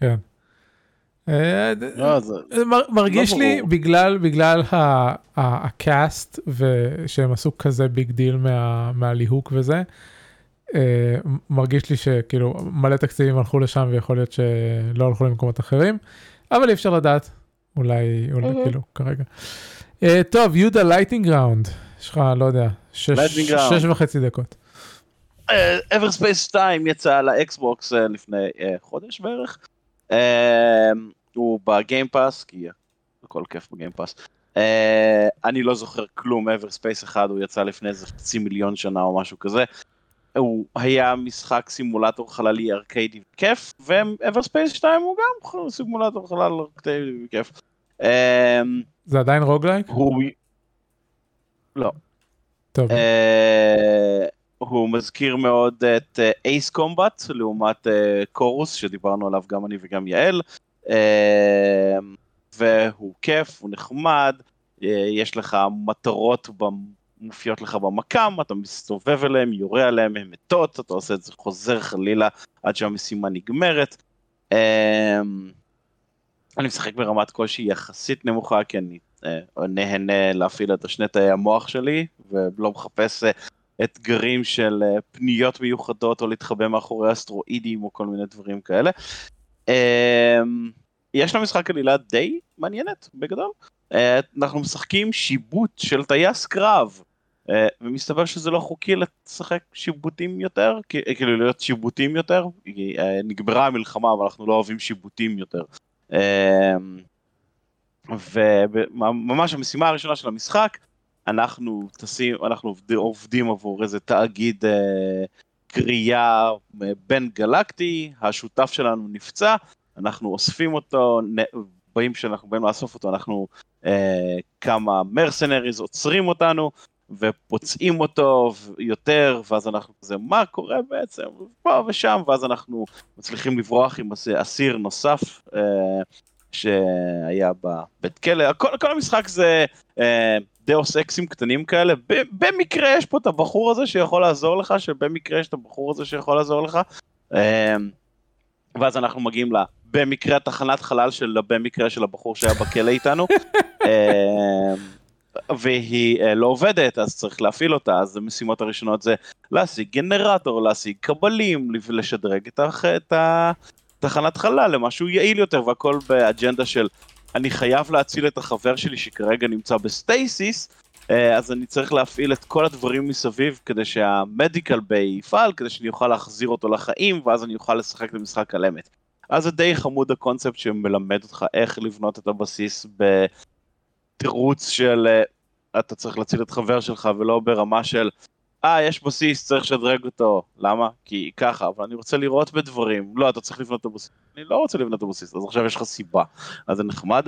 כן. מרגיש לי בגלל הקאסט, שהם עשו כזה ביג דיל מהליהוק וזה, מרגיש לי שכאילו מלא תקציבים הלכו לשם, ויכול להיות שלא הלכו למקומות אחרים, אבל אי אפשר לדעת, אולי כאילו כרגע. טוב, יהודה, לייטינג ראונד. יש לך, לא יודע, שש וחצי דקות. Everspace שתיים יצא לאקסבוקס לפני חודש בערך. הוא בגיימפאס, כי הכל כיף בגיימפאס. אני לא זוכר כלום, Everspace אחד, הוא יצא לפני איזה חצי מיליון שנה או משהו כזה. הוא היה משחק סימולטור חללי ארקיידי כיף, ו-Everspace שתיים הוא גם סימולטור חלל ארקיידי כיף. זה עדיין רוגלייק? הוא... לא. טוב. אה, הוא מזכיר מאוד את Ace Combat, לעומת אה, קורוס, שדיברנו עליו גם אני וגם יעל. אה, והוא כיף, הוא נחמד, אה, יש לך מטרות מופיעות לך במקם, אתה מסתובב אליהם, יורה עליהם, הם מתות, אתה עושה את זה חוזר חלילה עד שהמשימה נגמרת. אה, אני משחק ברמת קושי יחסית נמוכה, כי אני נהנה להפעיל את השני תאי המוח שלי, ולא מחפש אתגרים של פניות מיוחדות, או להתחבא מאחורי אסטרואידים, או כל מיני דברים כאלה. יש לנו משחק עלילה די מעניינת, בגדול. אנחנו משחקים שיבוט של טייס קרב, ומסתבר שזה לא חוקי לשחק שיבוטים יותר, כאילו להיות שיבוטים יותר, נגמרה המלחמה, אבל אנחנו לא אוהבים שיבוטים יותר. וממש המשימה הראשונה של המשחק, אנחנו תשים, אנחנו עובדים עבור איזה תאגיד קריאה בין גלקטי, השותף שלנו נפצע, אנחנו אוספים אותו, באים שאנחנו באים לאסוף אותו, אנחנו כמה מרסנריז עוצרים אותנו, ופוצעים אותו יותר, ואז אנחנו כזה, מה קורה בעצם? פה ושם, ואז אנחנו מצליחים לברוח עם אסיר נוסף, שהיה בבית כלא. כל, כל המשחק זה דאוס אקסים קטנים כאלה. במקרה יש פה את הבחור הזה שיכול לעזור לך, שבמקרה יש את הבחור הזה שיכול לעזור לך. ואז אנחנו מגיעים לה, במקרה תחנת חלל של, במקרה של הבחור שהיה בכלא איתנו. והיא לא עובדת, אז צריך להפעיל אותה. אז המשימות הראשונות זה להשיג גנרטור, להשיג קבלים, לשדרג את תחנת חלל למשהו יעיל יותר, והכל באג'נדה של אני חייב להציל את החבר שלי שכרגע נמצא בסטייסיס, אז אני צריך להפעיל את כל הדברים מסביב כדי שהמדיקל ביי יפעל, כדי שאני אוכל להחזיר אותו לחיים, ואז אני אוכל לשחק במשחק על אמת. אז זה די חמוד הקונספט שמלמד אותך איך לבנות את הבסיס ב... תירוץ של אתה צריך להציל את חבר שלך, ולא ברמה של אה, יש בסיס, צריך שדרג אותו. למה? כי ככה, אבל אני רוצה לראות בדברים. לא, אתה צריך לבנות את הבסיס. אני לא רוצה לבנות את הבסיס, אז עכשיו יש לך סיבה. אז זה נחמד.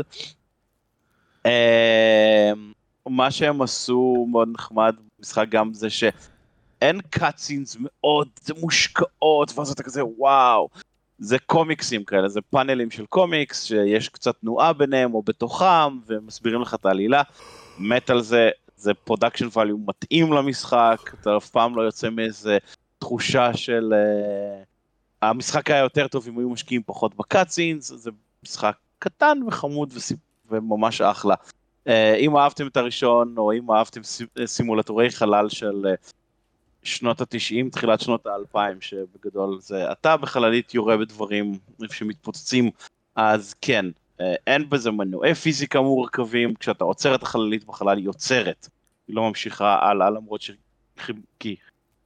מה שהם עשו מאוד נחמד במשחק גם זה שאין קאטסינס מאוד, זה מושקעות, ואז אתה כזה וואו. זה קומיקסים כאלה, זה פאנלים של קומיקס, שיש קצת תנועה ביניהם או בתוכם, ומסבירים לך את העלילה. מת על זה, זה פרודקשן ואליו מתאים למשחק, אתה אף פעם לא יוצא מאיזה תחושה של... Uh, המשחק היה יותר טוב אם היו משקיעים פחות בקאטסינס, זה משחק קטן וחמוד וסיפ... וממש אחלה. Uh, אם אהבתם את הראשון, או אם אהבתם ס... סימולטורי חלל של... Uh, שנות ה-תשעים, תחילת שנות ה-אלפיים, שבגדול זה, אתה בחללית יורה בדברים שמתפוצצים, אז כן, אין בזה מנועי פיזיקה מורכבים, כשאתה עוצר את החללית בחלל, היא יוצרת, היא לא ממשיכה הלאה, למרות ש... כי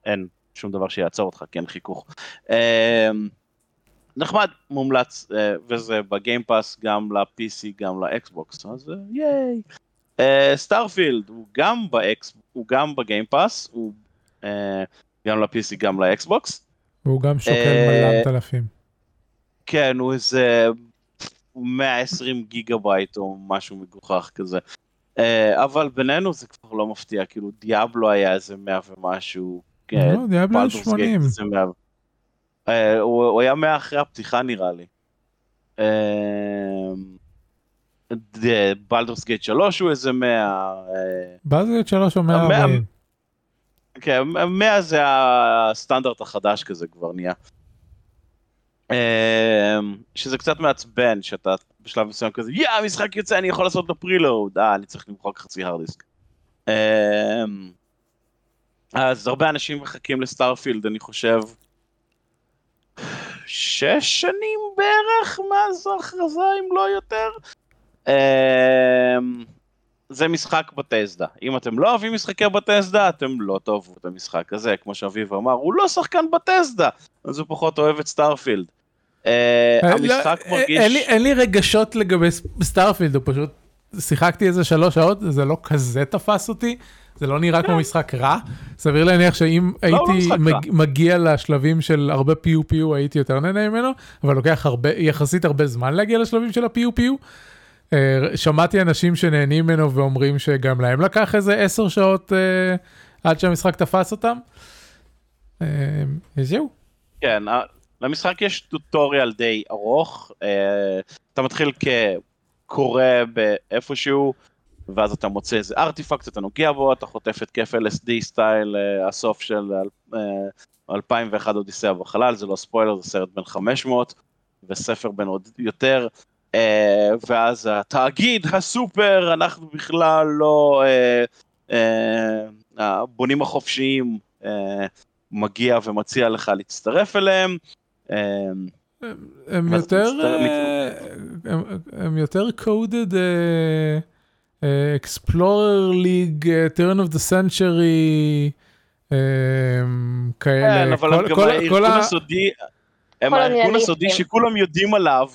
אין שום דבר שיעצור אותך, כן, חיכוך. נחמד, מומלץ, וזה בגיימפאס, גם ל-פי סי, גם ל-Xbox, אז ייי. סטארפילד, הוא גם ב-Xbox, הוא גם בגיימפאס, הוא גם ל-פי סי, גם ל-Xbox. והוא גם שוקל מלאמת אלפים. כן, הוא איזה מאה ועשרים גיגבייט או משהו מגוחך כזה. אבל בינינו זה כבר לא מפתיע, כאילו דיאבלו היה איזה מאה ומשהו. לא, דיאבלו היה שמונים. הוא היה מאה אחרי הפתיחה נראה לי. בלדורס גייט שלוש הוא איזה מאה. בלדורס גייט שלוש הוא מאה ארבעים. כן, מאה זה הסטנדרט החדש כזה כבר נהיה. שזה קצת מעצבן, שאתה בשלב מסוים כזה, יא, המשחק יוצא, אני יכול לעשות לו פרילואוד. אה, אני צריך למחוק חצי הרדיסק. אז הרבה אנשים מחכים לסטארפילד, אני חושב, שש שנים בערך מאז ההכרזה, אם לא יותר. זה משחק בטסדה. אם אתם לא אוהבים משחקי בטסדה, אתם לא תאהבו את המשחק הזה. כמו שאביב אמר, הוא לא שחקן בטסדה, אז הוא פחות אוהב את סטארפילד. המשחק מרגיש... אין לי רגשות לגבי סטארפילד, הוא פשוט... שיחקתי איזה שלוש שעות, זה לא כזה תפס אותי, זה לא נראה כמו משחק רע. סביר להניח שאם הייתי מגיע לשלבים של הרבה פיו-פיו, הייתי יותר נהנה ממנו, אבל לוקח יחסית הרבה זמן להגיע לשלבים של הפיו-פיו. שמעתי אנשים שנהנים ממנו ואומרים שגם להם לקח איזה עשר שעות עד שהמשחק תפס אותם. זהו. כן, למשחק יש טוטוריאל די ארוך. אתה מתחיל כקורא באיפשהו, ואז אתה מוצא איזה ארטיפקט, אתה נוגע בו, אתה חוטף את כיף אל אס די סטייל, הסוף של אלפיים ואחת אודיסאה בחלל, זה לא ספוילר, זה סרט בין חמש מאות, וספר בין עוד יותר. Uh, ואז התאגיד הסופר, אנחנו בכלל לא uh, uh, הבונים החופשיים uh, מגיע ומציע לך להצטרף אליהם. uh, הם יותר הם יותר coded explorer league turn of the century כאלה. כל כל כל הם הארגון הסודי שכולם יודעים עליו,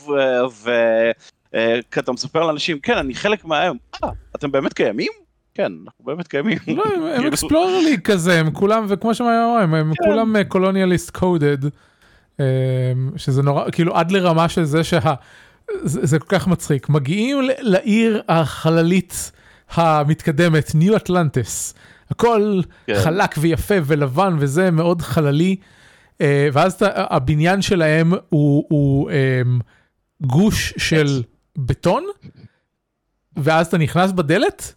וכאתה מספר לאנשים, כן, אני חלק מההם, אה, אתם באמת קיימים? כן, אנחנו באמת קיימים. לא, הם אקספלורלי כזה, הם כולם, וכמו שאמרנו, הם כולם קולוניאליסט קודד, שזה נורא, כאילו עד לרמה של זה שה... זה כל כך מצחיק, מגיעים לעיר החללית המתקדמת, ניו אטלנטיס, הכל כן. חלק ויפה ולבן וזה מאוד חללי, ואז הבניין שלהם הוא, הוא גוש של בטון, ואז אתה נכנס בדלת,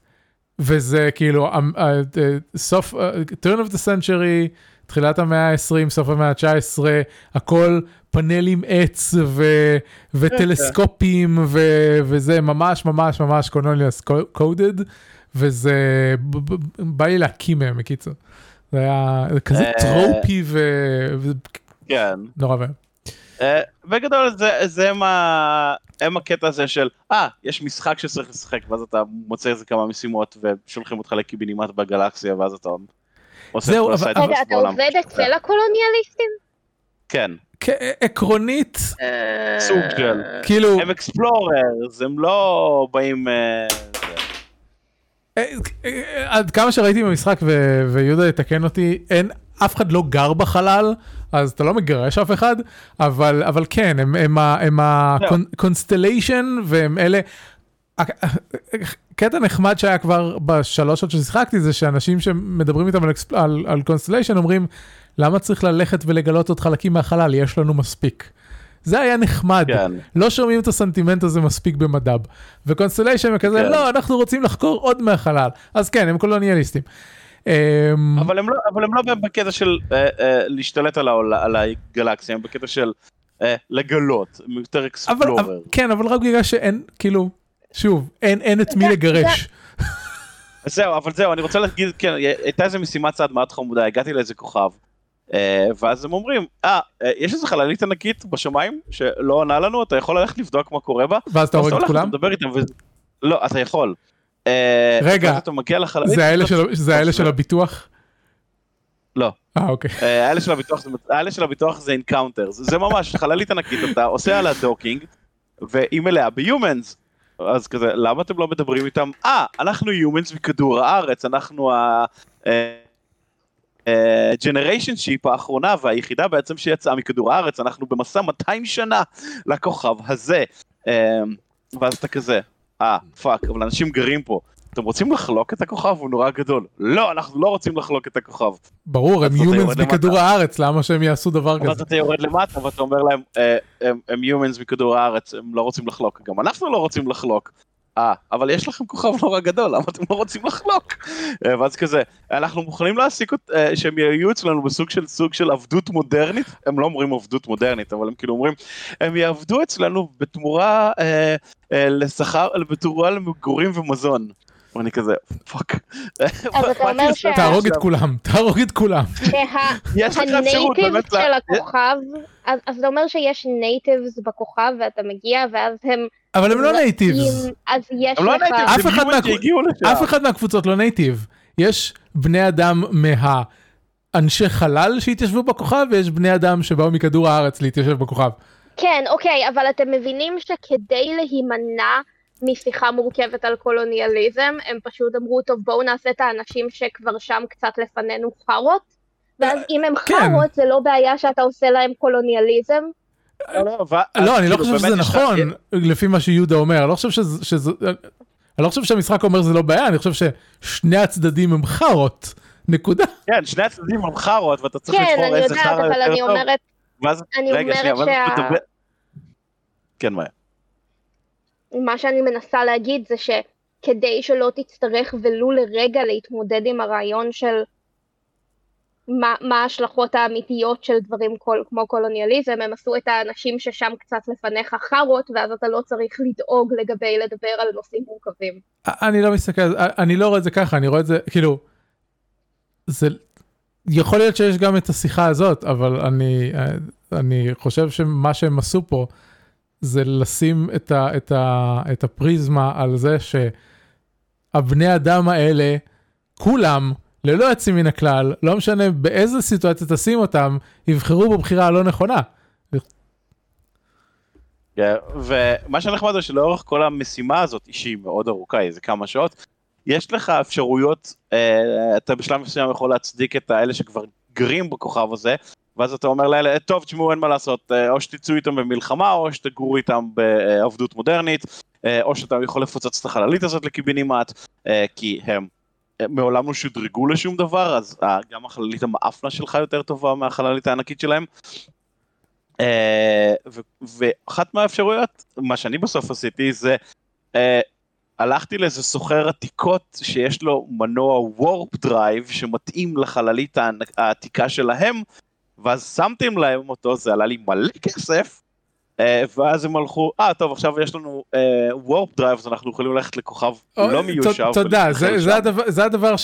וזה כאילו, סוף, turn of the century, תחילת המאה ה-עשרים, סוף המאה ה-תשע עשרה, הכל פאנלים עץ ו- וטלסקופים ו- וזה ממש ממש ממש קונוליאס קודד, וזה בא לי להקים מהם, מקיצור. זה היה כזה טרופי ונורא ואין. בגדול זה הם הקטע הזה של, אה, יש משחק שצריך לשחק, ואז אתה מוצא איזה כמה משימות, ושולחים אותך לקיבינימט בגלקסיה, ואז אתה עושה את כל הסייטים. רגע, אתה עובד אצל הקולוניאליסטים? כן. עקרונית? סוג של. כאילו... הם אקספלוררס, הם לא באים... עד כמה שראיתי במשחק, ויהודה יתקן אותי, אין... אף אחד לא גר בחלל, אז אתה לא מגרש אף אחד, אבל, אבל כן, הם, הם, הם הקונסטליישן, והם אלה, קטע נחמד שהיה כבר בשלוש שעות ששיחקתי, זה שאנשים שמדברים איתם על, על קונסטליישן, אומרים, למה צריך ללכת ולגלות עוד חלקים מהחלל? יש לנו מספיק. זה היה נחמד. כן. לא שומעים את הסנטימנט הזה מספיק במדב. וקונסטליישן כזה, כן. לא, אנחנו רוצים לחקור עוד מהחלל. אז כן, הם קולוניאליסטים. אבל הם לא, אבל הם לא בקטע של להשתלט על הגלקסיה, הם בקטע של לגלות, יותר אקספלורר. כן, אבל רק בגלל שאין, כאילו, שוב, אין את מי לגרש. זהו, אבל זהו, אני רוצה להגיד, כן, הייתה איזו משימת צעד מעט חמודה, הגעתי לאיזה כוכב, ואז הם אומרים, אה, יש איזו חללית ענקית בשמיים שלא עונה לנו, אתה יכול ללכת לבדוק מה קורה בה, ואז אתה הולך לדבר איתם, לא, אתה יכול. רגע, זה האלה של הביטוח? לא. אה, אוקיי. האלה של הביטוח זה אינקאונטר, זה ממש חללית ענקית, אתה עושה עליה דוקינג, והיא מלאה ביומנס, אז כזה, למה אתם לא מדברים איתם? אה, אנחנו יומנס מכדור הארץ, אנחנו הג'נריישן שיפ האחרונה, והיחידה בעצם שיצאה מכדור הארץ, אנחנו במסע מאתיים שנה לכוכב הזה, ואז אתה כזה... אה, פאק, אבל אנשים גרים פה. אתם רוצים לחלוק את הכוכב? הוא נורא גדול. לא, אנחנו לא רוצים לחלוק את הכוכב. ברור, הם יומנס מכדור הארץ, למה שהם יעשו דבר כזה? אבל אתה יורד למטה, ואתה אומר להם, הם יומנס מכדור הארץ, הם לא רוצים לחלוק. גם אנחנו לא רוצים לחלוק. אה, אבל יש לכם כוכב נורא גדול, למה אתם לא רוצים לחלוק? ואז כזה, אנחנו מוכנים להעסיק שהם יהיו אצלנו בסוג של סוג של עבדות מודרנית, הם לא אומרים עבדות מודרנית, אבל הם כאילו אומרים, הם יעבדו אצלנו בתמורה לשכר, בתמורה למגורים ומזון. ואני כזה, פאק. תהרוג את כולם, תהרוג את כולם. שהנייטיב של הכוכב, אז זה אומר שיש נייטיבס בכוכב, ואתה מגיע, ואז הם... אבל הם לא נייטיבס. אז יש לך... אף אחד מהקבוצות לא נייטיב. יש בני אדם מהאנשי חלל שהתיישבו בכוכב, ויש בני אדם שבאו מכדור הארץ להתיישב בכוכב. כן, אוקיי, אבל אתם מבינים שכדי להימנע משיחה מורכבת על קולוניאליזם, הם פשוט אמרו, טוב, בואו נעשה את האנשים שכבר שם קצת לפנינו חרות, ואז אם הם חרות, זה לא בעיה שאתה עושה להם קולוניאליזם. לא, אני לא חושב שזה נכון, לפי מה שיהודה אומר, אני לא חושב שהמשחק אומר זה לא בעיה, אני חושב ששני הצדדים הם חרות, נקודה. כן, שני הצדדים הם חרות, ואתה צריך לבחור איזה חרות יותר טוב. כן, אני יודעת, אבל אני אומרת, אני אומרת שה... כן, מה? מה שאני מנסה להגיד זה שכדי שלא תצטרך ולו לרגע להתמודד עם הרעיון של מה, מה ההשלכות האמיתיות של דברים כל, כמו קולוניאליזם, הם עשו את האנשים ששם קצת לפניך חרות, ואז אתה לא צריך לדאוג לגבי לדבר על נושאים מורכבים. אני לא מסתכל, אני לא רואה את זה ככה, אני רואה את זה, כאילו, זה, יכול להיות שיש גם את השיחה הזאת, אבל אני, אני חושב שמה שהם עשו פה, זה לשים את ה, את ה, את הפריזמה על זה שהבני אדם האלה, כולם, ללא יוצאים מן הכלל, לא משנה באיזה סיטואציה תשים אותם, יבחרו בבחירה הלא נכונה. Yeah, ומה שנחמד זה שלאורך כל המשימה הזאת, שהיא מאוד ארוכה, איזה כמה שעות, יש לך אפשרויות, אתה בשלב מסוים יכול להצדיק את האלה שכבר גרים בכוכב הזה, ואז אתה אומר לילה, טוב, תשמעו, אין מה לעשות, או שתצאו איתם במלחמה, או שתגורו איתם בעבדות מודרנית, או שאתה יכול לפוצץ את החללית הזאת לקיבינימט, כי הם מעולם לא שודרגו לשום דבר, אז גם החללית המאפנה שלך יותר טובה מהחללית הענקית שלהם. ואחת מהאפשרויות, מה שאני בסוף עשיתי זה, הלכתי לאיזה סוחר עתיקות שיש לו מנוע וורפ דרייב שמתאים לחללית העתיקה שלהם, ואז שמתם להם אותו, זה עלה לי מלא כסף, ואז הם הלכו, אה טוב, עכשיו יש לנו וורפ דרייב, אז אנחנו יכולים ללכת לכוכב לא מיושב. תודה, זה הדבר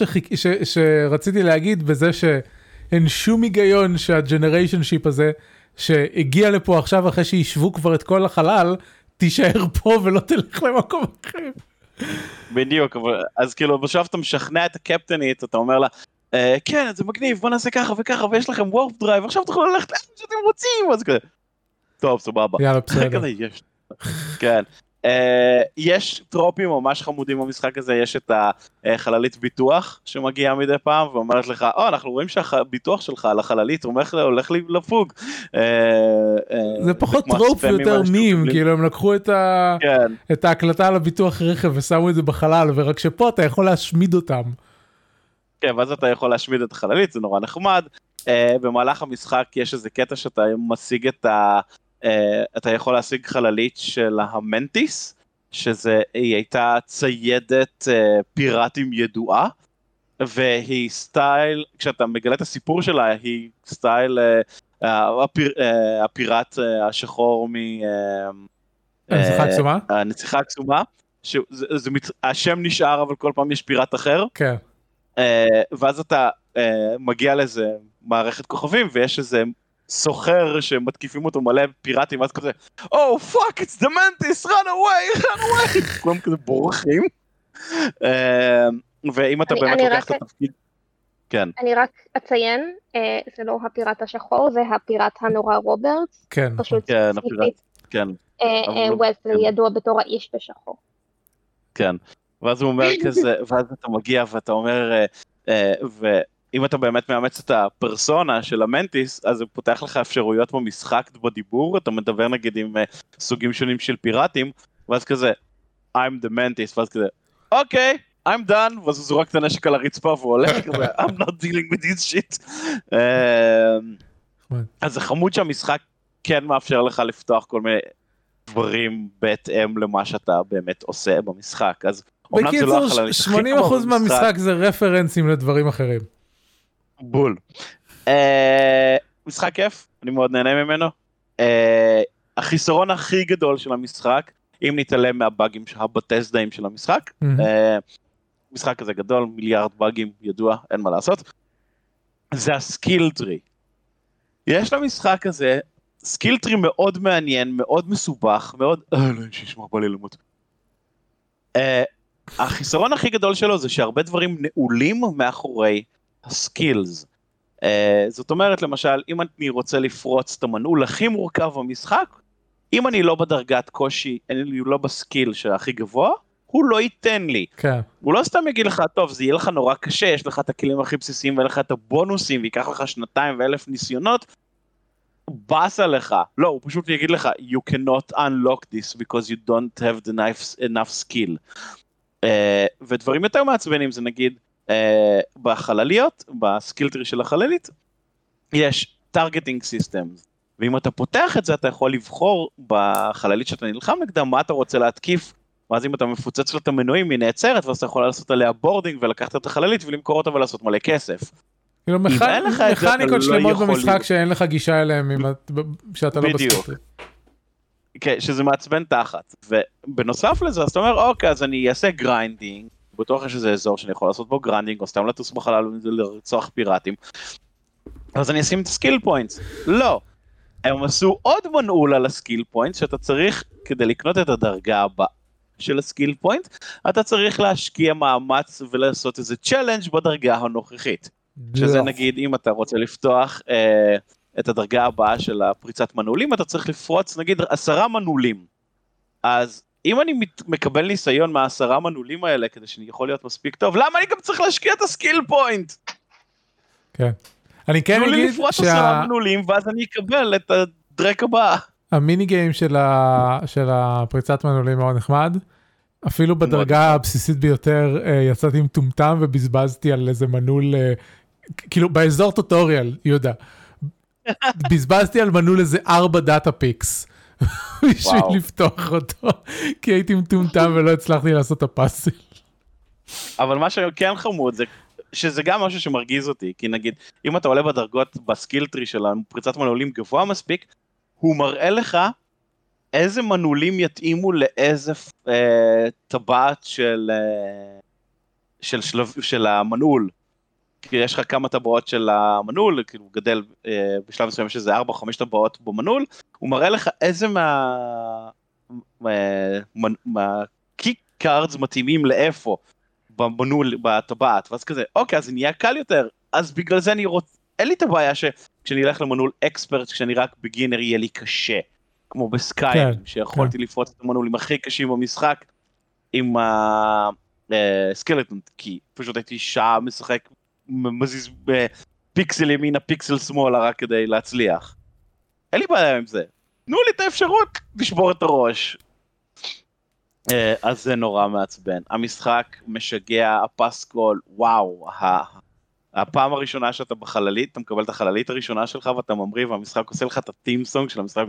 שרציתי להגיד בזה שאין שום היגיון שהג'נריישן שיפ הזה, שהגיע לפה עכשיו אחרי שישבו כבר את כל החלל, תישאר פה ולא תלך למקום אחר. בדיוק, אז כאילו בשביל אתה משכנע את הקפטנית, אתה אומר לה, כן, זה מגניב, בוא נעשה ככה וככה, ויש לכם וורפ דרייב, עכשיו תוכלו ללכת לאן שאתם רוצים, אז כזה, טוב, סבבה. יאללה, בסדר. כן, יש טרופים ממש חמודים במשחק הזה, יש את החללית ביטוח שמגיעה מדי פעם, ואומרת לך, או, אנחנו רואים שהביטוח שלך על החללית, הוא הולך לפוג. זה פחות טרופ יותר מים, כאילו הם לקחו את ההקלטה על הביטוח רכב, ושמו את זה בחלל, ורק שפה אתה יכול להשמיד אותם. כן, ואז אתה יכול להשמיד את החללית, זה נורא נחמד. במהלך המשחק יש איזה קטע שאתה משיג את ה... אתה יכול להשיג חללית של המנטיס, שזה, היא הייתה ציידת פיראטים ידועה, והיא סטייל, כשאתה מגלה את הסיפור שלה, היא סטייל הפיראט השחור מ... הנציחה הקסומה? הנציחה הקסומה, השם נשאר, אבל כל פעם יש פיראט אחר. כן. ואז אתה מגיע לאיזה מערכת כוכבים, ויש איזה סוחר שמתקיפים אותו מלא פיראטים, ואז כזה, Oh fuck, it's the mantis, run away, run away! כולם כזה בורחים. ואם אתה באמת לוקח את התפקיד... כן. אני רק אציין, זה לא הפיראט השחור, זה הפיראט הנורא רוברטס. כן, כן, הפיראט, כן. ווסלי ידוע בתור האיש בשחור. כן. ואז הוא אומר כזה, ואז אתה מגיע ואתה אומר, ואם אתה באמת מאמץ את הפרסונה של המנטיס, אז הוא פותח לך אפשרויות במשחק, בדיבור, אתה מדבר נגיד עם סוגים שונים של פיראטים, ואז כזה, I'm the mantis, ואז כזה, אוקיי, I'm done, ואז הוא זורק את הנשק על הרצפה והוא הולך, כזה, I'm not dealing with this shit. אז זה חמוד שהמשחק כן מאפשר לך לפתוח כל מיני דברים בהתאם למה שאתה באמת עושה במשחק, אז בקיצור, שמונים אחוז מהמשחק זה רפרנסים לדברים אחרים. בול. משחק כיף, אני מאוד נהנה ממנו. החיסרון הכי גדול של המשחק, אם נתעלם מהבאגים הבטסדאים של המשחק, משחק הזה גדול, מיליארד באגים, ידוע, אין מה לעשות, זה הסקיל טרי. יש למשחק הזה סקיל טרי מאוד מעניין, מאוד מסובך, מאוד... אה, לא, שישמע, בא לי למות. אה... החיסרון הכי גדול שלו זה שהרבה דברים נעולים מאחורי הסקילס. Uh, זאת אומרת, למשל, אם אני רוצה לפרוץ את המנעול הכי מורכב במשחק, אם אני לא בדרגת קושי, אני לא בסקיל שהכי גבוה, הוא לא ייתן לי. כן. הוא לא סתם יגיד לך, טוב, זה יהיה לך נורא קשה, יש לך את הכלים הכי בסיסיים, ואין לך את הבונוסים, ויקח לך שנתיים ואלף ניסיונות, באס עליך. לא, הוא פשוט יגיד לך, you cannot unlock this because you don't have the enough skill. Uh, ודברים יותר מעצבנים זה נגיד uh, בחלליות, בסקילטרי של החללית, יש טרגטינג סיסטמס, ואם אתה פותח את זה אתה יכול לבחור בחללית שאתה נלחם נגדה מה אתה רוצה להתקיף, ואז אם אתה מפוצץ לו את המנועים היא נעצרת, ואז אתה יכול לעשות עליה בורדינג ולקחת את החללית ולמכור אותה ולעשות מלא כסף. כאילו מכניקות שלמות במשחק שאין לך גישה אליהם שאתה לא בסקילטרי. כן, שזה מעצבן תחת, ובנוסף לזה, אז אתה אומר, אוקיי, אז אני אעשה גריינדינג, בטוח שזה אזור שאני יכול לעשות בו גריינדינג, או סתם לטוס בחלל ולרצוח פיראטים, אז אני אשים את הסקיל פוינטס. לא, הם עשו עוד מנעול על הסקיל פוינטס, שאתה צריך, כדי לקנות את הדרגה הבאה של הסקיל פוינט, אתה צריך להשקיע מאמץ ולעשות איזה צ'לנג' בדרגה הנוכחית, שזה נגיד, אם אתה רוצה לפתוח... אה, את הדרגה הבאה של הפריצת מנעולים, אתה צריך לפרוץ, נגיד, עשרה מנעולים. אז אם אני מקבל ניסיון מהעשרה מנעולים האלה, כדי שאני יכול להיות מספיק טוב, למה אני גם צריך להשקיע את הסקיל פוינט? כן. אני כן אגיד שה... תנו לי לפרוט עשרה מנעולים, ואז אני אקבל את הדרק הבא. המיני גיים של, ה... של הפריצת מנעולים מאוד נחמד, אפילו בדרגה הבסיסית ביותר יצאתי עם טומטם ובזבזתי על איזה מנעול, כאילו באזור טוטוריאל, יהודה, בזבזתי על מנעול איזה ארבע דאטה פיקס, בשביל לפתוח אותו, כי הייתי עם טומטם ולא הצלחתי לעשות את הפאסל. אבל מה שכן חמוד זה, שזה גם משהו שמרגיז אותי, כי נגיד, אם אתה עולה בדרגות בסקילטרי של פריצת מנעולים גבוה מספיק, הוא מראה לך איזה מנעולים יתאימו לאיזה אה, טבעת של, אה, של, של, של המנעול. כי יש לך כמה טבעות של המנעול, כאילו הוא גדל אה, בשלב מסוים שזה ארבע או חמש טבעות במנעול, הוא מראה לך איזה מה... מה... מה... מה... קיק קארדס מתאימים לאיפה במנעול, בטבעת, ואז כזה, אוקיי, אז זה נהיה קל יותר, אז בגלל זה אני רוצה... אין לי את הבעיה שכשאני אלך למנעול אקספרט, כשאני רק בגינר יהיה לי קשה. כמו בסקייפ, שיכולתי לפרוץ את המנעולים הכי קשים במשחק, עם הסקלטון, כי פשוט הייתי שעה משחק, מזיז בפיקסל ימינה, פיקסל שמאלה, רק כדי להצליח. אין לי בעיה עם זה. תנו לי את האפשרות לשבור את הראש. אז זה נורא מעצבן. המשחק משגע, הפסקול, וואו. הפעם הראשונה שאתה בחללית, אתה מקבל את החללית הראשונה שלך, ואתה ממריא, והמשחק עושה לך את הטים סונג של המשחק.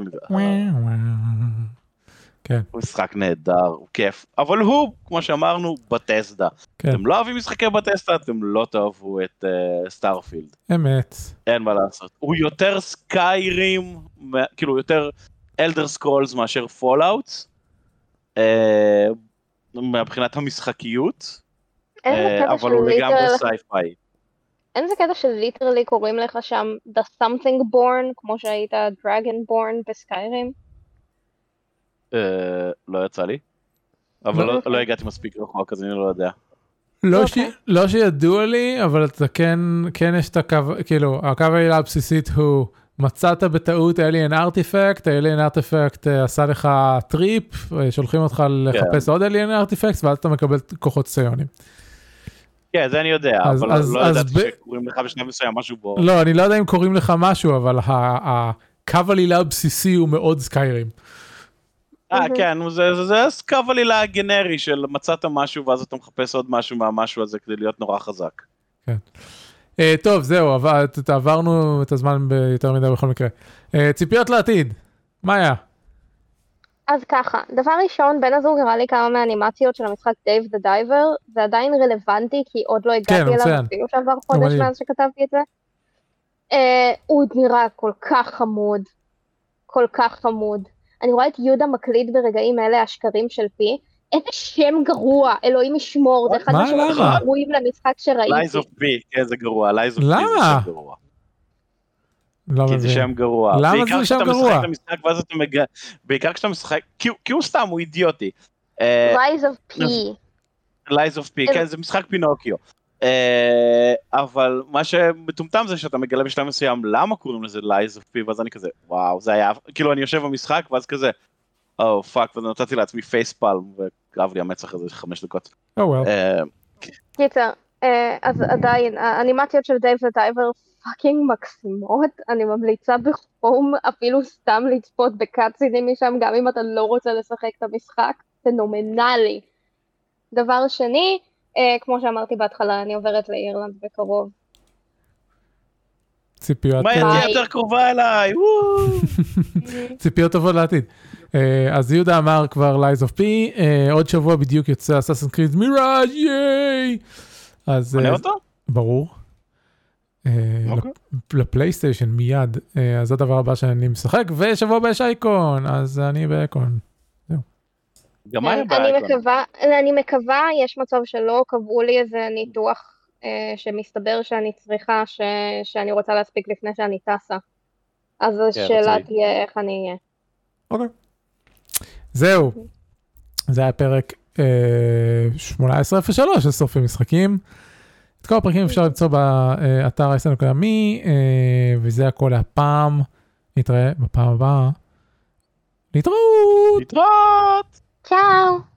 הוא משחק נהדר, הוא כיף. אבל הוא, כמו שאמרנו, בטסדה. אתם לא אוהבים משחקי בטסדה, אתם לא תאהבו את סטארפילד. אמת. אין מה לעשות. הוא יותר סקיירים, כאילו יותר אלדר סקרולס מאשר פולאוטס, מבחינת המשחקיות, אבל הוא לגמרי סייפיי. אין זה קטע שליטרלי קוראים לך שם The Something Born, כמו שהיית Dragon Born בסקיירים? לא יצא לי. אבל לא הגעתי מספיק רחוק, אז אני לא יודע. לא שידוע לי, אבל אתה כן יש את הקו, כאילו, הקו העילה הבסיסית הוא, מצאת בטעות Alien Artifact, Alien Artifact עשה לך טריפ, שולחים אותך לחפש עוד Alien Artifact, ואז אתה מקבל כוחות סיונים. כן, זה אני יודע, אבל לא ידעתי שקוראים לך בשני מסוים משהו בו. לא, אני לא יודע אם קוראים לך משהו, אבל הקו עלילה הבסיסי הוא מאוד סקיירים. אה, כן, זה קו עלילה הגנרי של מצאת משהו, ואז אתה מחפש עוד משהו מהמשהו הזה כדי להיות נורא חזק. כן. טוב, זהו, עברנו את הזמן יותר מדי בכל מקרה. ציפיות לעתיד, מה היה? אז ככה, דבר ראשון, בן הזוג הראה לי כמה מהאנימציות של המשחק Dave the Diver, זה עדיין רלוונטי, כי עוד לא הגעתי אליו, אפילו שעבר חודש מאז שכתבתי את זה. הוא נראה כל כך חמוד, כל כך חמוד. אני רואה את יהודה מקליד ברגעים אלה, השקרים של פי, איזה שם גרוע, אלוהים ישמור, זה אחד מהשקרויים למשחק שראיתי. Lies of P, איזה גרוע, Lies of P, איזה גרוע. כי זה שם גרוע. למה זה שם גרוע? בעיקר כשאתה משחק, כי הוא סתם, הוא אידיוטי. Lies of P. Lies of P, כן, זה משחק פינוקיו. אבל מה שמטומטם זה שאתה מגלה בשלב מסוים, למה קוראים לזה Lies of P, ואז אני כזה, וואו, זה היה, כאילו אני יושב במשחק, ואז כזה, או פאק, ואז נתתי לעצמי פייספלם, וכאב לי המצח הזה חמש דקות. קיצר, אז עדיין, האנימציות של דייב ודייבר, פאקינג מקסימות, אני ממליצה בחום אפילו סתם לצפות בקאצינים משם, גם אם אתה לא רוצה לשחק את המשחק, פנומנלי. דבר שני, אה, כמו שאמרתי בהתחלה, אני עוברת לאירלנד בקרוב. ציפיות... מה יהיה יותר קרובה אליי? ציפיות טובות לעתיד. אז יהודה אמר כבר Lies of P, עוד שבוע בדיוק יוצא Assassin's Creed Mirage, ייי! מנה אותו? ברור. לפלייסטיישן מיד, אז זה הדבר הבא שאני משחק, ושבוע באש אייקון, אז אני באייקון. גם אני באייקון. אני מקווה, יש מצב שלא, קבעו לי איזה ניתוח שמסתבר שאני צריכה, שאני רוצה להספיק לפני שאני טסה. אז השאלה תהיה איך אני אהיה. אוקיי. זהו. זה היה פרק שמונה עשרה אפס שלוש של שורפים משחקים. את כל הפרקים אפשר למצוא באתר ה-אס אן נקודה מי, וזה הכל הפעם. נתראה בפעם הבאה. להתראות! להתראות! צ'או!